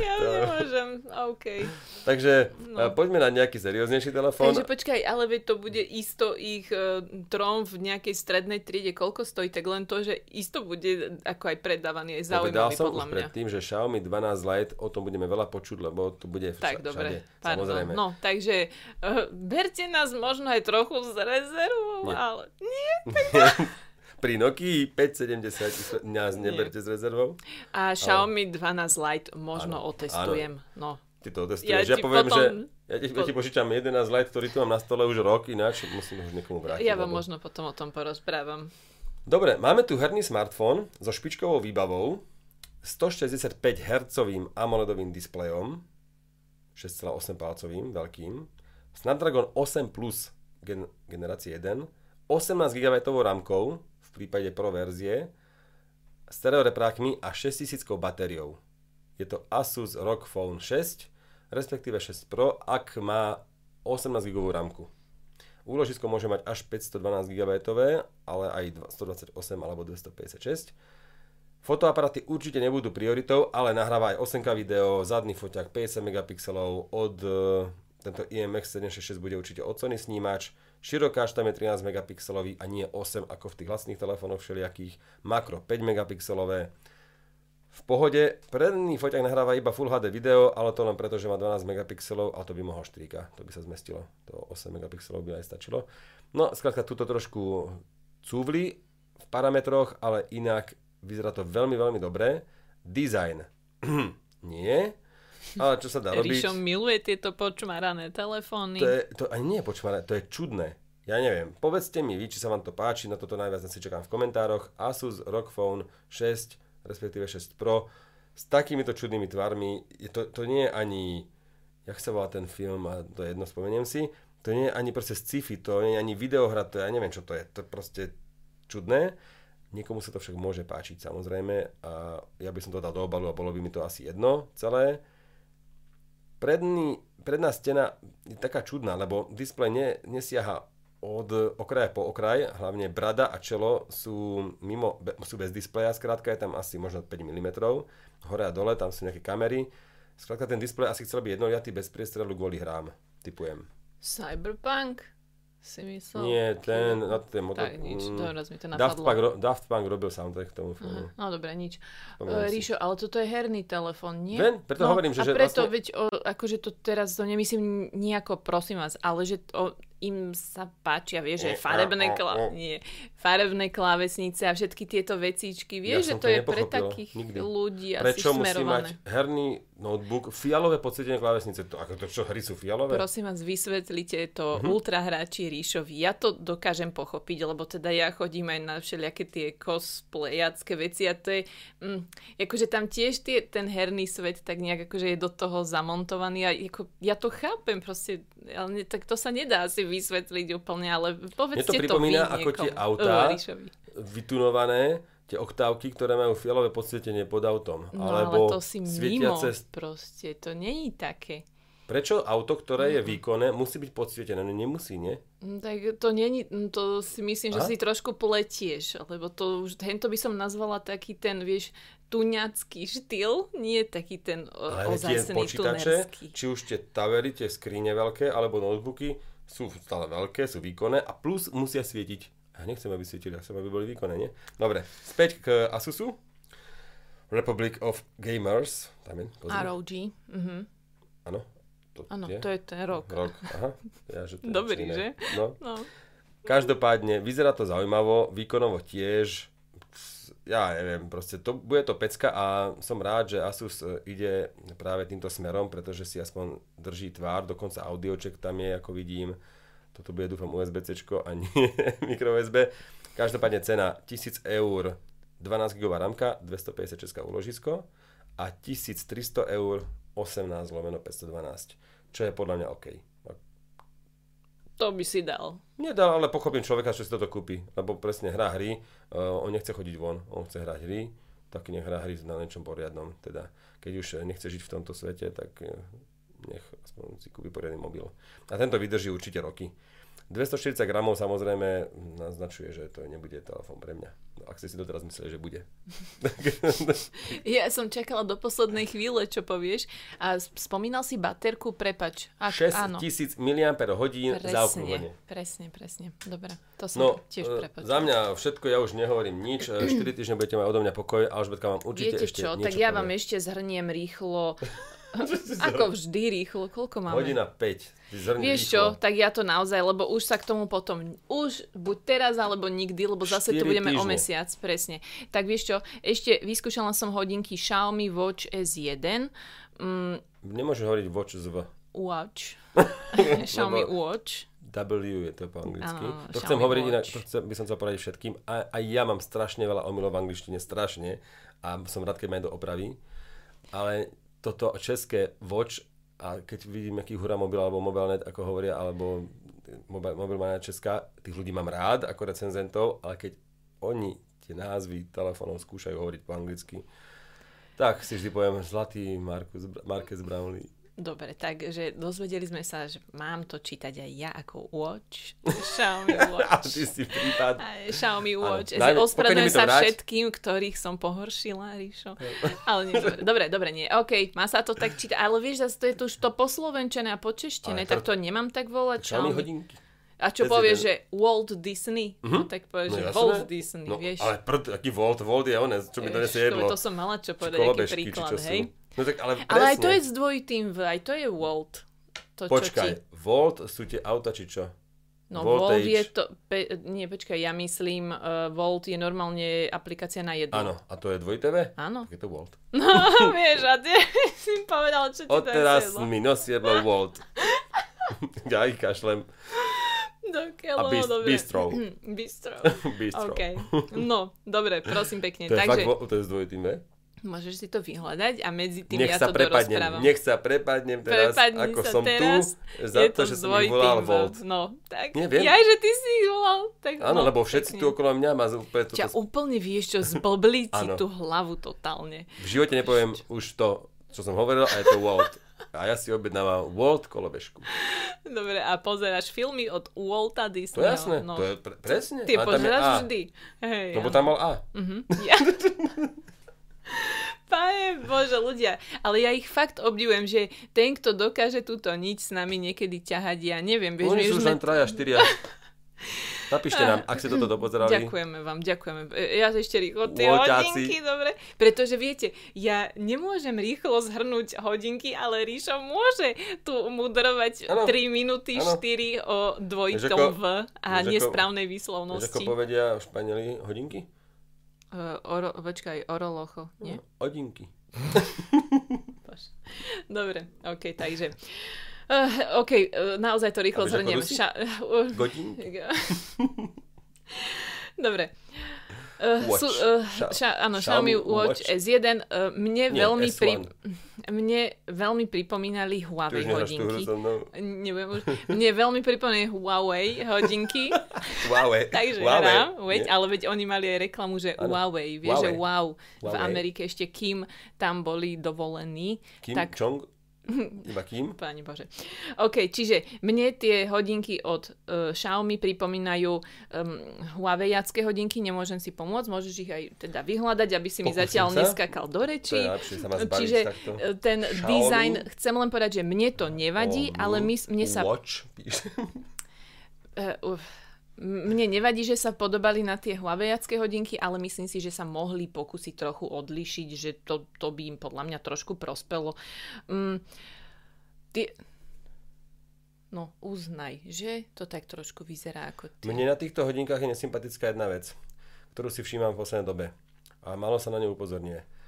Ja nemôžem, okej. Takže poďme na nejaký serióznejší telefón. Takže počkaj, ale veď to bude isto ich trón v nejakej strednej triede. Koľko stojí, tak len to, že isto bude ako aj predávaný, aj zaujímavý podľa mňa. Povedal som už predtým, že Xiaomi 12 Lite, o tom budeme veľa počuť, lebo to bude všade. Tak dobre, samozrejme. No, takže berte nás možno aj trochu z rezervu, ale nie, tak... Pri Nokii 570 nás neberte s rezervou. A Xiaomi 12 Lite možno otestujem. No. Ty to otestuješ. Ja poviem, potom... že ja ti požičam 11 Lite, ktorý tu mám na stole už rok, ináč musím ho niekomu vrátiť. Ja vám možno potom o tom porozprávam. Dobre, máme tu herný smartfón so špičkovou výbavou, 165 Hz AMOLEDovým displejom, 6,8 palcovým veľkým, Snapdragon 8 Plus generácie 1, 18 GB rámkou, v prípade Pro verzie, stereoreprákmi a 6000 batériou. Je to Asus ROG Phone 6, respektíve 6 Pro, ak má 18 GB ramku. Úložisko môže mať až 512 GB, ale aj 128 alebo 256. Fotoaparáty určite nebudú prioritou, ale nahráva aj 8K video, zadný foťák 50 megapixelov, tento IMX766 bude určite od Sony snímač. Širokáč tam je 13 megapixelový a nie 8 ako v tých hlasných telefónoch všelijakých. Makro 5 megapixelové. V pohode, predný foťák nahráva iba Full HD video, ale to len preto, že má 12 megapixelov a to by mohol 4K. To by sa zmestilo. To 8 megapixelov by aj stačilo. No, skrátka, tuto trošku cúvli v parametroch, ale inak vyzerá to veľmi, veľmi dobre. Design. Nie. Ale čo sa dá robiť? Ríšo miluje tieto počmarané telefóny. To ani nie je počmarané, to je čudné. Ja neviem, povedzte mi vy, či sa vám to páči, na toto najviac si čakám v komentároch. Asus ROG Phone 6, respektíve 6 Pro, s takýmito čudnými tvarmi. To nie je ani, jak sa volá ten film, a to jedno spomeniem si, to nie je ani proste sci-fi, to nie je ani videohra, to ja neviem, čo to je. To je proste čudné. Niekomu sa to však môže páčiť, samozrejme. A ja by som to dal do obalu a bolo by mi to asi jedno celé. Predná stena je taká čudná, lebo displej nesiaha od okraja po okraj, hlavne brada a čelo sú bez displeja, skrátka je tam asi možno 5 mm, hore a dole, tam sú nejaké kamery, skrátka ten displej asi chcel byť jednoliatý bez priestrelu kvôli hrám, typujem. Cyberpunk si myslel? Nie, ten motor... Tak nič, doraz mi to napadlo. Daft Punk robil soundtrack k tomu filmu. No dobre, nič. Ríšo, ale toto je herný telefón, nie? Len, preto hovorím, že... A preto, akože to teraz to nemyslím nejako, prosím vás, ale že im sa páčia, vieš, že farebné klávesnice a všetky tieto vecíčky, vieš, že to je pre takých ľudí asi smerované. Prečo musí mať herný notebook, fialové podsetenie klávesnice, ako to čo, hry sú fialové? Prosím vás, vysvetlite to ultra hráči Ríšovi. Ja to dokážem pochopiť, lebo teda ja chodím aj na všelijaké tie cosplayacké veci a to je, akože tam tiež ten herný svet tak nejak akože je do toho zamontovaný a ako, ja to chápem proste, ale tak to sa nedá asi vysvetliť úplne, ale povedzte to vy niekomu. Mne to pripomína ako tie autá vytunované, tie oktávky, ktoré majú fialové podsvietenie pod autom. No, alebo ale to si mimo proste, to nie je také. Prečo auto, ktoré je výkonné, musí byť podsvietené? No nemusí, nie? Tak to nie, to si myslím, že si trošku poletieš, lebo to už, hento by som nazvala taký ten, vieš, tuňacký štýl, nie taký ten ozajstný tunerský. Či už tie tavery, tie skrine veľké, alebo notebooky sú stále veľké, sú výkonné a plus musia svietiť. Ja nechcem, aby svietili, ja chcem, aby boli výkonné, nie? Dobre, späť k Asusu. Republic of Gamers. ROG. Áno. Áno, to je ten rok. Aha, že to dobrý, že? No. Každopádne, vyzerá to zaujímavo, výkonovo tiež. Ja neviem, proste to, bude to pecka a som rád, že Asus ide práve týmto smerom, pretože si aspoň drží tvár, dokonca audioček tam je, ako vidím. Toto bude, dúfam, USB-Cčko a nie micro-USB. Každopádne cena 1 000 €, 12 GB ramka, 256 úložisko a 1 300 €, 18/512, čo je podľa mňa OK. To by si dal. Nedal, ale pochopím človeka, čo si toto kúpi, lebo presne hrá hry, on nechce chodiť von, on chce hrať hry, tak nech hrá hry na niečom poriadnom, teda keď už nechce žiť v tomto svete, tak nech aspoň si kúpi poriadny mobil. A tento vydrží určite roky. 240 gramov samozrejme naznačuje, že to nebude telefón pre mňa. Ak ste si doteraz mysleli, že bude. Ja som čakala do poslednej chvíle, čo povieš. A spomínal si baterku, prepač. 6000 mAh zaokruhlené. Presne. Dobre, to som tiež prepačil. Za mňa všetko, ja už nehovorím nič. 4 týždne budete mať odo mňa pokoj, Alžbetka vám určite ešte niečo povie. Tak ja vám ešte zhrniem rýchlo. Ako vždy rýchlo, koľko máme? Hodina 5. Vieš čo, tak ja to naozaj, lebo už sa k tomu potom, už buď teraz, alebo nikdy, lebo zase tu budeme o mesiac, presne. Tak vieš čo, ešte vyskúšala som hodinky Xiaomi Watch S1. Nemôžem hovoriť Watch z V. Watch. Xiaomi Watch. W je to po anglicky. Ano, to chcem hovoriť inak, to by som chcel poradiť všetkým. A ja mám strašne veľa omylov v angličtine, strašne. A som rád, keď ma aj to opraví. Ale toto české Watch, a keď vidím, aký hurá mobil, alebo mobilnet, ako hovoria, alebo mobilmania česká, tých ľudí mám rád ako recenzentov, ale keď oni tie názvy telefónov skúšajú hovoriť po anglicky, tak si vždy poviem zlatý Marcus Brownlee. Dobre, takže dozvedeli sme sa, že mám to čítať aj ja ako Watch. Xiaomi Watch. A ty si prípad. Xiaomi Watch. Ospravedlňujem sa všetkým, ktorých som pohoršila, Ríšo. Ale nie, dobre, nie. OK, má sa to tak čítať. Ale vieš, zase to je tu už to poslovenčené a počeštené, tak to nemám tak volať. Xiaomi hodinky. A čo povieš, že Walt Disney? No tak povieš, že Walt Disney, vieš. Ale aký Walt je on, čo mi donesie jedlo. To som mala čo povedať, aký príklad, hej. No tak, ale aj to je s dvojitým V, aj to je Volt. To, počkaj, čo ti... Volt sú tie auta, či čo? No Voltage. Volt je to... Nie, počkaj, ja myslím, Volt je normálne aplikácia na jedno. Áno, a to je dvojité V? Áno. Tak je to Volt. No, vieš, a ty si mi povedal, čo ti to je. Odteraz mi nosiedlo Volt. Ja ich kašlem. A Bistro. Bistro. OK. No, dobre, prosím pekne. To je takže... fakt, to je s dvojitým V? Môžeš si to vyhľadať a medzi tým ja to dorozprávam. Nech sa prepadnem teraz, ako som tu, za to, že som mi volal Volt. No, tak ja, že ty si ich volal. Áno, lebo všetci tu okolo mňa má úplne toto... Ťa úplne vieš, čo zblblí si tú hlavu totálne. V živote nepoviem už to, čo som hovoril, a je to Volt. A ja si objednávam Walt kolobežku. Dobre, a pozeráš filmy od Walta Disneyho. To jasné, no. To je presne. Ty pozeráš vždy. Lebo tam mal A. Pane Bože, ľudia, ale ja ich fakt obdivujem, že ten, kto dokáže túto nič s nami niekedy ťahať, ja neviem. Bež, oni sú už len 3 a 4. Napíšte nám, ak ste toto dopozerali. Ďakujeme vám. Ja ešte rýchlo tie hodinky, dobre? Pretože viete, ja nemôžem rýchlo zhrnúť hodinky, ale Ríšo môže tu mudrovať 3 minúty, 4 o dvojitom V a nesprávnej výslovnosti. Ako povedia Španieli hodinky? Počkaj, orolocho, nie? Hodinky. Dobre, OK, takže... naozaj to rýchlo zhrniem. Godinky? Dobre. Xiaomi Watch S1 mne veľmi pripomínali Huawei hodinky. Mne veľmi pripomínali Huawei hodinky. Takže hrám, ale veď oni mali aj reklamu, že Huawei, vieš, že wow, v Amerike ešte kým tam boli dovolení. Kim Jong? Iba kým? Páni Bože. OK, čiže mne tie hodinky od Xiaomi pripomínajú Huaweiacké hodinky, nemôžem si pomôcť, môžeš ich aj teda vyhľadať, aby si mi zatiaľ neskákal do rečí. Čiže takto. Ten Xiaomi design, chcem len povedať, že mne to nevadí, ale mne sa... Watch? Mne nevadí, že sa podobali na tie Huaweiacké hodinky, ale myslím si, že sa mohli pokúsiť trochu odlišiť, že to by im podľa mňa trošku prospelo. No, uznaj, že to tak trošku vyzerá ako ty. Mne na týchto hodinkách je nesympatická jedna vec, ktorú si všímam v poslednej dobe a málo sa na ňu upozorňuje.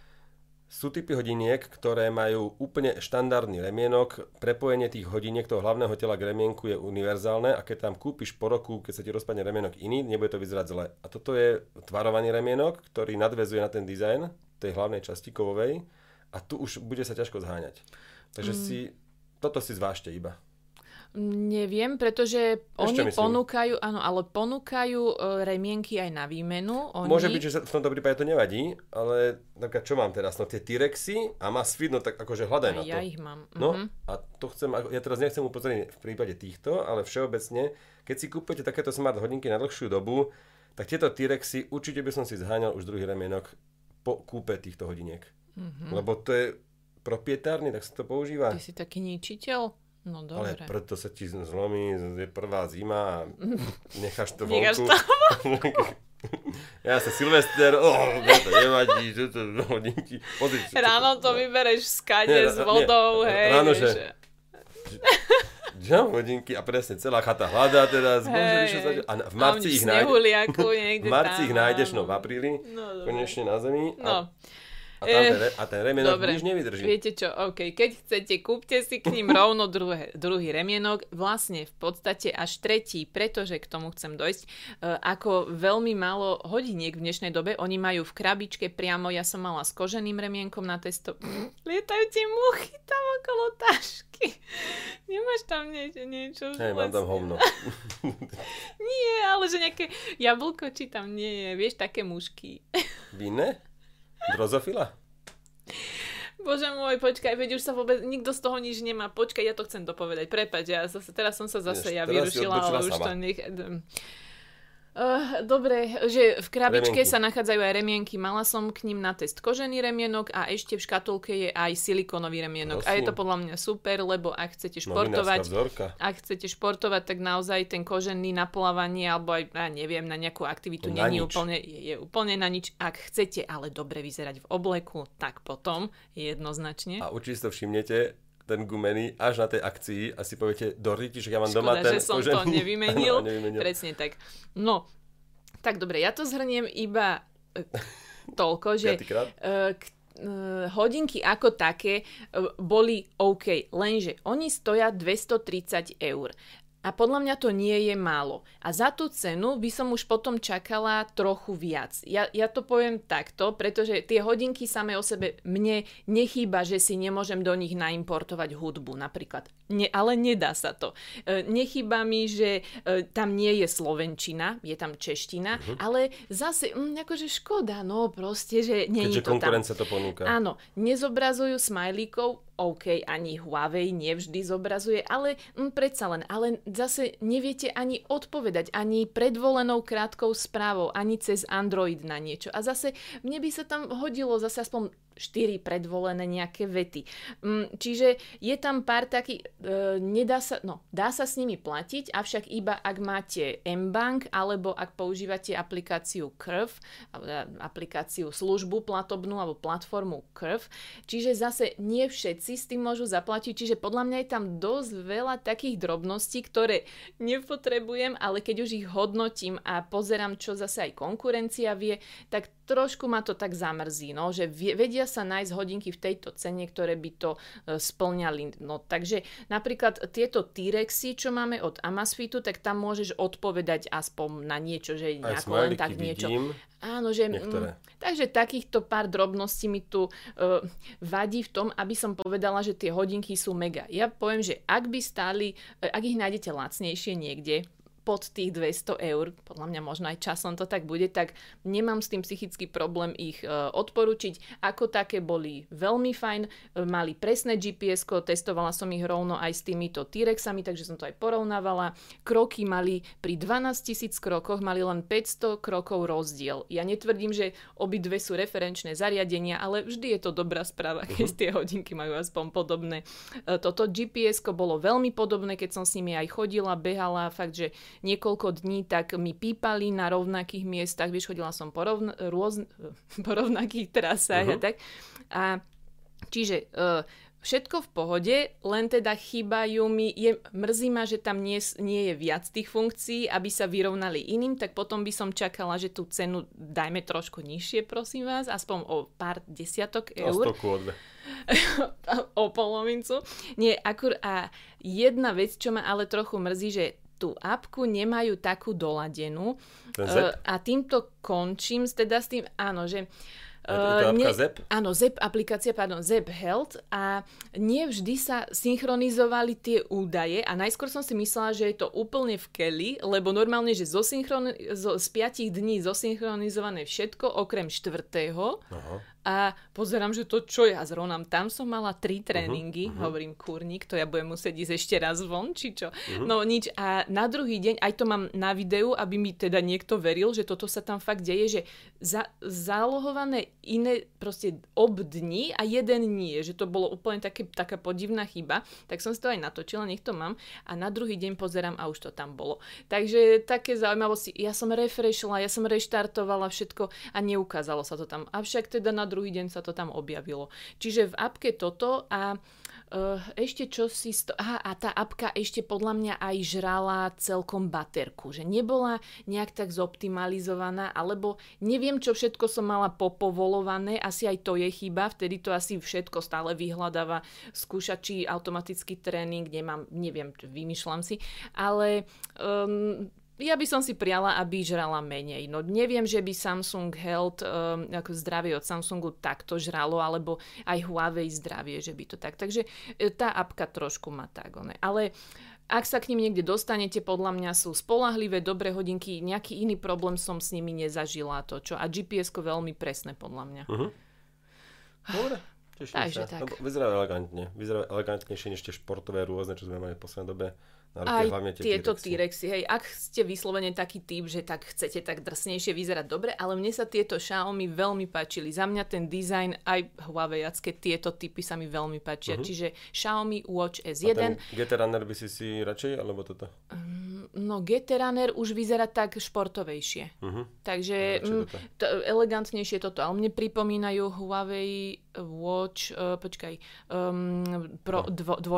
Sú typy hodiniek, ktoré majú úplne štandardný remienok, prepojenie tých hodiniek toho hlavného tela k remienku je univerzálne a keď tam kúpiš po roku, keď sa ti rozpadne remienok iný, nebude to vyzerať zle. A toto je tvarovaný remienok, ktorý nadväzuje na ten dizajn tej hlavnej časti kovovej a tu už bude sa ťažko zháňať. Takže toto si zvážte iba. Neviem, pretože oni ponúkajú, áno, ale ponúkajú remienky aj na výmenu. Môže byť, že v tomto prípade to nevadí, ale čo mám teraz? No tie T-Rexy a Amazfit, no tak akože hľadaj na to. Ja ich mám. No a to chcem, ja teraz nechcem upozorniť v prípade týchto, ale všeobecne, keď si kúpete takéto smart hodinky na dlhšiu dobu, tak tieto T-Rexy určite by som si zháňal už druhý remienok po kúpe týchto hodiniek. Lebo to je proprietárne, tak sa to používa. Ty si taký ničiteľ? No dobre. Ale preto sa ti zlomí, je prvá zima a necháš to vonku. Ja sa Silvester, to nevadí, že to hodinky. Ráno to vybereš v skade s vodou, hej. Ráno, že... hodinky a presne, celá chata hľadá teraz. A v marci ich nájdeš. V marci ich nájdeš, no v apríli, konečne na zemi. A ten remienok nič nevydrží. Viete čo, OK, keď chcete, kúpte si k ním rovno druhý remienok, vlastne v podstate až tretí, pretože k tomu chcem dojsť, ako veľmi málo hodiniek v dnešnej dobe, oni majú v krabičke priamo, ja som mala s koženým remienkom na testo, lietajú tie muchy tam okolo tašky. Nemáš tam niečo? Hej, mám tam hovno. Nie, ale že nejaké jablko či tam nie je, vieš, také mušky. Vinné? Drozofila? Bože môj, počkaj, veď už sa vôbec nikto z toho nič nemá. Počkaj, ja to chcem dopovedať. Prepáč, teraz som sa zase vyrušila, ale už to nech... Dobre, že v krabičke sa nachádzajú aj remienky. Mala som k ním na test kožený remienok a ešte v škatulke je aj silikónový remienok. Prosím. A je to podľa mňa super, lebo ak chcete športovať, tak naozaj ten kožený na plávanie alebo aj neviem, na nejakú aktivitu je úplne na nič. Ak chcete ale dobre vyzerať v obleku, tak potom jednoznačne. A určite to všimnete, ten gumený až na tej akcii a si poviete, doritiš, ja mám doma ten kožený. Škoda, že som to nevymenil. Presne tak. No, tak dobre, ja to zhrniem iba toľko, že hodinky ako také boli OK, lenže oni stoja 230 eur. A podľa mňa to nie je málo. A za tú cenu by som už potom čakala trochu viac. Ja to poviem takto, pretože tie hodinky same o sebe mne nechýba, že si nemôžem do nich naimportovať hudbu napríklad. Ale nedá sa to. Nechýba mi, že tam nie je slovenčina, je tam čeština, ale zase akože škoda, no proste, že nie je to tam. Keďže konkurencia to ponúka. Áno, nezobrazujú smajlíkov, OK, ani Huawei nevždy zobrazuje, ale predsa len. Ale zase neviete ani odpovedať, ani predvolenou krátkou správou, ani cez Android na niečo. A zase mne by sa tam hodilo zase aspoň 4 predvolené nejaké vety. Čiže je tam pár takých, dá sa s nimi platiť, avšak iba ak máte M-Bank, alebo ak používate aplikáciu Curve, aplikáciu službu platobnú, alebo platformu Curve. Čiže zase nie všetci si s tým môžu zaplatiť, čiže podľa mňa je tam dosť veľa takých drobností, ktoré nepotrebujem, ale keď už ich hodnotím a pozerám, čo zase aj konkurencia vie, tak trošku ma to tak zamrzí, no, že vedia sa nájsť hodinky v tejto cene, ktoré by to splňali. No, takže napríklad tieto T-Rexy, čo máme od Amazfitu, tak tam môžeš odpovedať aspoň na niečo, že nejako len tak niečo. Áno, že... takže takýchto pár drobností mi tu vadí v tom, aby som povedala, že tie hodinky sú mega. Ja poviem, že ak ich nájdete lacnejšie niekde, pod tých 200 €, podľa mňa možno aj časom to tak bude, tak nemám s tým psychický problém ich odporučiť. Ako také boli veľmi fajn, mali presné GPS-ko, testovala som ich rovno aj s týmito T-Rexami, takže som to aj porovnávala. Kroky mali pri 12 000 krokoch, mali len 500 krokov rozdiel. Ja netvrdím, že obidve sú referenčné zariadenia, ale vždy je to dobrá správa, keď tie hodinky majú aspoň podobné. Toto GPS-ko bolo veľmi podobné, keď som s nimi aj chodila, behala, fakt, že niekoľko dní tak mi pípali na rovnakých miestach, vieš, chodila som po rovnakých trasách a tak. A čiže všetko v pohode, len teda chýbajú mi, mrzí ma, že tam nie je viac tých funkcií, aby sa vyrovnali iným, tak potom by som čakala, že tú cenu dajme trošku nižšie, prosím vás, aspoň o pár desiatok eur. O polovicu. Nie, a jedna vec, čo ma ale trochu mrzí, že tú apku nemajú takú doladenú. A týmto končím, teda s tým, áno, že áno, ZEP aplikácia, pardon, ZEP Health, a nevždy sa synchronizovali tie údaje a najskôr som si myslela, že je to úplne v keli, lebo normálne, že z 5 dní zosynchronizované všetko, okrem 4. A pozerám, že to čo ja zrovnám, tam som mala 3 tréningy, hovorím, kurník, to ja budem musieť ísť ešte raz von, či čo? No nič, a na druhý deň, aj to mám na videu, aby mi teda niekto veril, že toto sa tam fakt deje, že zálohované iné proste obdní a jeden nie, že to bolo úplne taká podivná chyba, tak som si to aj natočila, nech to mám, a na druhý deň pozerám a už to tam bolo. Takže také zaujímavosti, ja som refreshila, ja som reštartovala všetko a neukázalo sa to tam, avšak teda na druhý deň sa to tam objavilo. Čiže v apke toto a ešte čo si... a tá apka ešte podľa mňa aj žrala celkom baterku, že nebola nejak tak zoptimalizovaná, alebo neviem, čo všetko som mala popovolované, asi aj to je chyba, vtedy to asi všetko stále vyhľadáva skúšači, automatický tréning, nemám, neviem, vymýšľam si, ale... ja by som si priala, aby žrala menej. No neviem, že by Samsung Health, ako zdravie od Samsungu, takto žralo, alebo aj Huawei zdravie, že by to tak. Takže tá apka trošku má tak. Ale ak sa k nim niekde dostanete, podľa mňa sú spoľahlivé, dobré hodinky, nejaký iný problém som s nimi nezažila. A GPS-ko veľmi presné, podľa mňa. Dobre. Takže sa. Tak. Vyzerá elegantne. Vyzerá elegantnejšie než tie športové rôzne, čo sme mali v poslednej dobe. Aj tieto T-Rexy, hej, ak ste vyslovene taký typ, že tak chcete tak drsnejšie vyzerať dobre, ale mne sa tieto Xiaomi veľmi páčili. Za mňa ten dizajn, aj huaweiacké tieto typy sa mi veľmi páčia. Čiže Xiaomi Watch S1. A ten GT Runner by si radšej, alebo toto? No GT Runner už vyzerá tak športovejšie. Takže elegantnejšie toto. Ale mne pripomínajú Huawei Watch, Pro 2,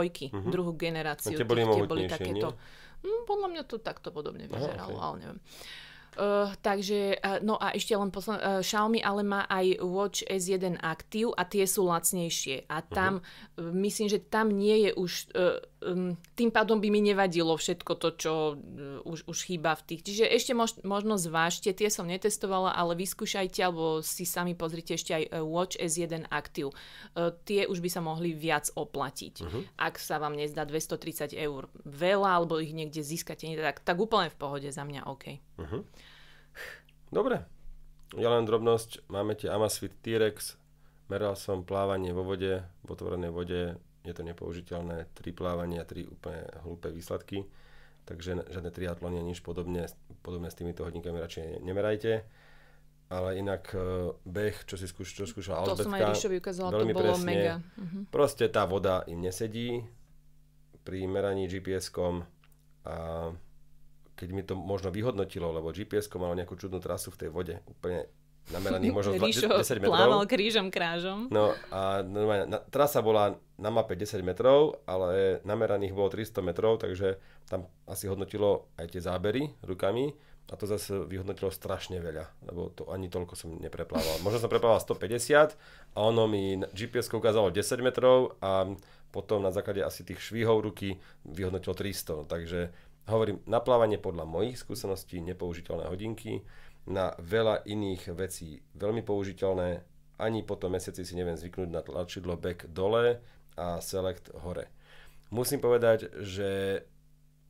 druhú generáciu. Tie boli takéto. Podľa mňa to takto podobne vyzeralo, ale neviem. Takže, no a ešte len Xiaomi ale má aj Watch S1 Active a tie sú lacnejšie. A tam, myslím, že tam nie je už... tým pádom by mi nevadilo všetko to, čo už chýba v tých. Čiže ešte možno zvážte, tie som netestovala, ale vyskúšajte, alebo si sami pozrite ešte aj Watch S1 Active. Tie už by sa mohli viac oplatiť. Ak sa vám nezdá 230 € veľa, alebo ich niekde získate, tak úplne v pohode, za mňa OK. Dobre. Ja len drobnosť, máme tie Amazfit T-Rex, meral som plávanie vo vode, v otvorenej vode, je to nepoužiteľné, 3 plávania, 3 úplne hlúpe výsledky, takže žiadne triatlóny, nič podobné s týmito hodinkami radšej nemerajte. Ale inak beh, čo skúšala Albertka, to som aj Ríšovi ukázala, to bolo presne, mega. Proste tá voda im nesedí pri meraní GPS-kom, a keď mi to možno vyhodnotilo, lebo GPS-ko malo nejakú čudnú trasu v tej vode, úplne nameraných možno 10 metrov. Plával krížom krážom. No a trasa bola na mape 10 metrov, ale nameraných bolo 300 metrov, takže tam asi hodnotilo aj tie zábery rukami a to zase vyhodnotilo strašne veľa, lebo to ani toľko som nepreplával. Možno som preplával 150 a ono mi GPS-ko ukázalo 10 metrov a potom na základe asi tých švihov ruky vyhodnotilo 300, takže hovorím, naplávanie podľa mojich skúseností nepoužiteľné hodinky, na veľa iných vecí veľmi použiteľné, ani po tom mesiaci si neviem zvyknúť na tlačidlo back dole a select hore. Musím povedať, že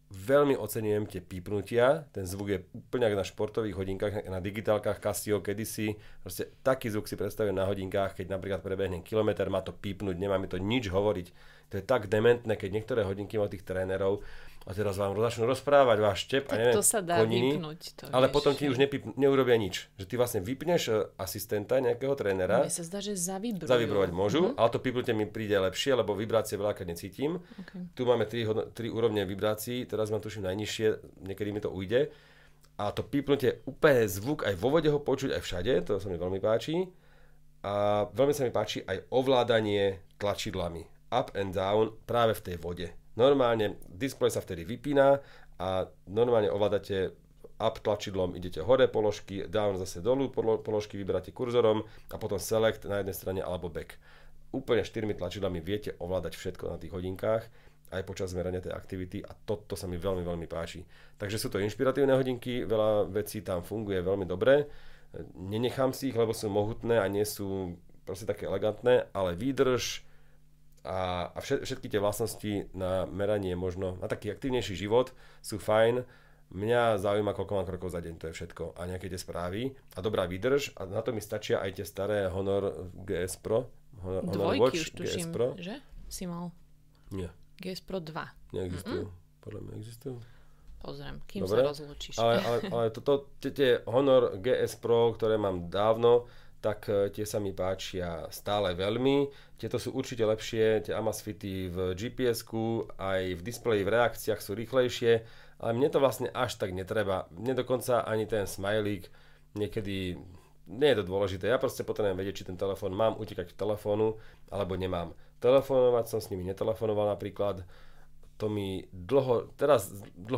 veľmi ocenujem tie pípnutia, ten zvuk je úplne ako na športových hodinkách, na digitálkach Casio kedysi, proste taký zvuk si predstavujem na hodinkách, keď napríklad prebehnem kilometr, má to pípnuť, nemá mi to nič hovoriť. To je tak dementné, keď niektoré hodinky majú tých trénerov a teraz vám začnú rozprávať váš štep a neviem, to sa dá koniny, vypnúť, to ale vieš, potom ti už neurobia nič. Že ty vlastne vypneš asistenta nejakého trénera. Mne sa zdá, že zavibrujú. Zavibrovať môžu, ale to pípnutie mi príde lepšie, lebo vibrácie veľakrát necítim. Okay. Tu máme tri úrovne vibrácií, teraz mám tuším najnižšie, niekedy mi to ujde. A to pípnutie úplne zvuk, aj vo vode ho počuť, aj všade, to sa mi veľmi páči. A veľmi sa mi páči aj ovládanie tlačidlami. Up and down práve v tej vode. Normálne displej sa vtedy vypína a normálne ovládate up tlačidlom, idete hore položky, down zase dolu položky, vyberáte kurzorom a potom select na jednej strane alebo back. Úplne 4 tlačidlami viete ovládať všetko na tých hodinkách, aj počas merania tej aktivity a toto sa mi veľmi, veľmi páči. Takže sú to inšpiratívne hodinky, veľa vecí tam funguje veľmi dobre. Nenechám si ich, lebo sú mohutné a nie sú proste také elegantné, ale výdrž a všetky tie vlastnosti na meranie možno, na taký aktívnejší život sú fajn. Mňa zaujíma, koľko mám krokov za deň, to je všetko. A nejaké tie správy a dobrá výdrž a na to mi stačia aj tie staré Honor GS Pro. Honor Watch už tuším, GS Pro. Že? Si mal? Nie. GS Pro 2. Neexistujú. Podľa mňa existujú. Pozriem, kým sa rozlúčiš. Ale toto, tie Honor GS Pro, ktoré mám dávno, tak tie sa mi páčia stále veľmi. Tieto sú určite lepšie, tie Amazfity v GPS-ku, aj v displeji, v reakciách sú rýchlejšie, ale mne to vlastne až tak netreba. Mne dokonca ani ten smajlík niekedy nie je to dôležité. Ja proste potrebujem vedieť, či ten telefón mám utekať k telefónu, alebo nemám. Telefonovať som s nimi netelefonoval napríklad. To mi dlho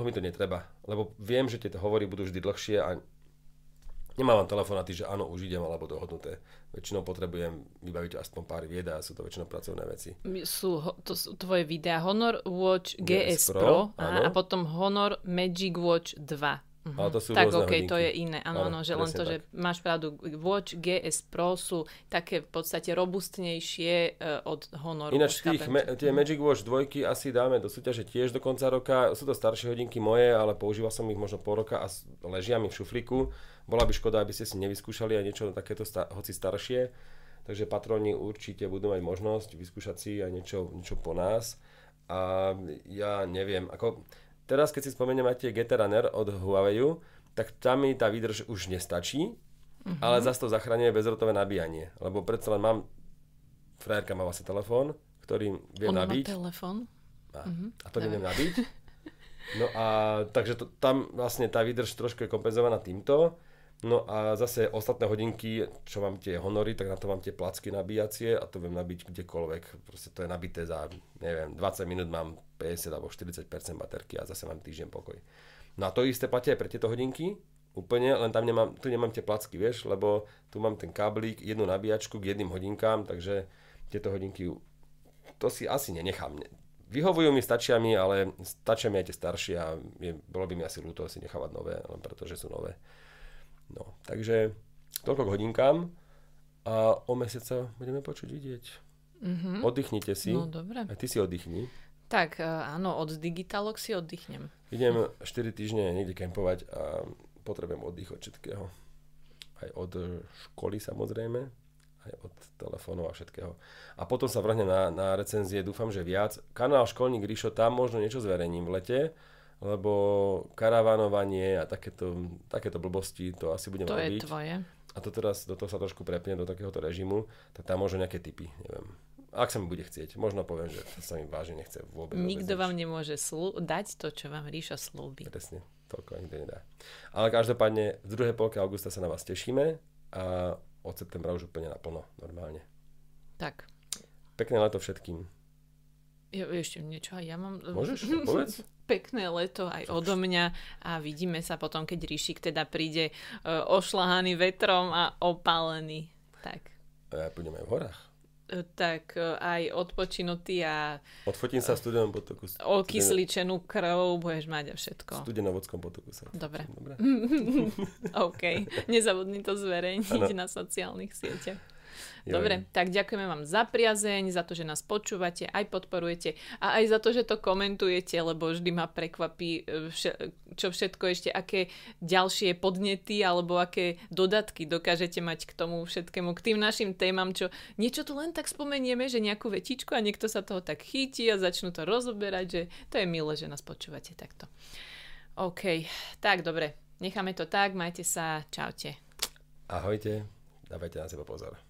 mi to netreba, lebo viem, že tieto hovory budú vždy dlhšie a nemám telefonáty, že áno, už idem, alebo dohodnuté. Väčšinou potrebujem vybaviť aspoň pár videá, sú to väčšinou pracovné veci. To sú tvoje videá Honor Watch GS Pro a potom Honor Magic Watch 2. Ale to sú tak okej, to je iné. Áno, že len to, tak. Že máš pravdu, Watch GS Pro sú také v podstate robustnejšie od Honoru. Ináč tie Magic Watch 2 asi dáme do súťaže tiež do konca roka. Sú to staršie hodinky moje, ale používal som ich možno pol roka a ležia mi v šuflíku. Bola by škoda, aby ste si nevyskúšali aj niečo takéto hoci staršie. Takže patroni určite budú mať možnosť vyskúšať si aj niečo po nás. A ja neviem, ako... Teraz, keď si spomeniem aj tie GT Runner od Huawei, tak tam mi tá výdrž už nestačí, ale zase to zachraňuje bezrotové nabíjanie. Lebo predsa len mám, frajerka má vlastne telefón, ktorým viem nabiť. Ona má telefón? A to neviem nabiť. No a takže tam vlastne tá výdrž trošku je kompenzovaná týmto. No a zase ostatné hodinky, čo mám tie Honory, tak na to mám tie placky nabíjacie a to viem nabiť kdekoľvek. Proste to je nabité za, neviem, 20 minút mám 50 alebo 40% baterky a zase mám týždeň pokoj. No a to isté platí aj pre tieto hodinky. Úplne, len tam nemám tie placky, vieš, lebo tu mám ten káblík, jednu nabíjačku k jedným hodinkám, takže tieto hodinky, to si asi nenechám. Vyhovujú mi, stačia mi, ale stačia mi aj tie staršie a bolo by mi asi ľúto si nechávať nové, len pretože sú nové. No, takže toľko k hodinkám a o mesiac sa budeme počuť vidieť. Oddychnite si. No, dobre. A ty si oddychni. Tak, áno, od digitálok si oddychnem. Idem 4 týždne niekde kempovať a potrebujem oddych od všetkého. Aj od školy samozrejme, aj od telefónov a všetkého. A potom sa vrhnem na recenzie, dúfam, že viac. Kanál Školník Rišo, tam možno niečo zverejním v lete, lebo karavanovanie a takéto blbosti, to asi budem robiť. To je tvoje. A to teraz do toho sa trošku prepne do takéhoto režimu, tak tam možno nejaké tipy, neviem. Ak sa mi bude chcieť, možno poviem, že sa mi vážne nechce vôbec. Nikto vám nemôže dať to, čo vám Ríša slúbi. Presne, toľko nikto nedá. Ale každopádne v druhej polke augusta sa na vás tešíme a od septembra už úplne naplno, normálne. Tak. Pekné leto všetkým. Ešte niečo aj ja mám. Môžeš, povedz. Pekné leto aj odo mňa a vidíme sa potom, keď Ríšik teda príde ošľahaný vetrom a opálený. Tak. A pôjdeme aj v horách. Tak aj odpočinutý a... Odfotím sa v studenom potoku. Okysličenú krv budeš mať a všetko. V studenovodskom potoku sa. Dobre. Dobre. OK. Nezabudni to zverejniť na sociálnych sieťach. Dobre, tak ďakujeme vám za priazeň, za to, že nás počúvate, aj podporujete a aj za to, že to komentujete, lebo vždy ma prekvapí, čo všetko ešte, aké ďalšie podnety alebo aké dodatky dokážete mať k tomu všetkému, k tým našim témam, čo niečo tu len tak spomenieme, že nejakú vetičku a niekto sa toho tak chytí a začnú to rozoberať, že to je milé, že nás počúvate takto. OK, tak dobre, necháme to tak, majte sa, čaute. Ahojte, dávajte na seba pozor.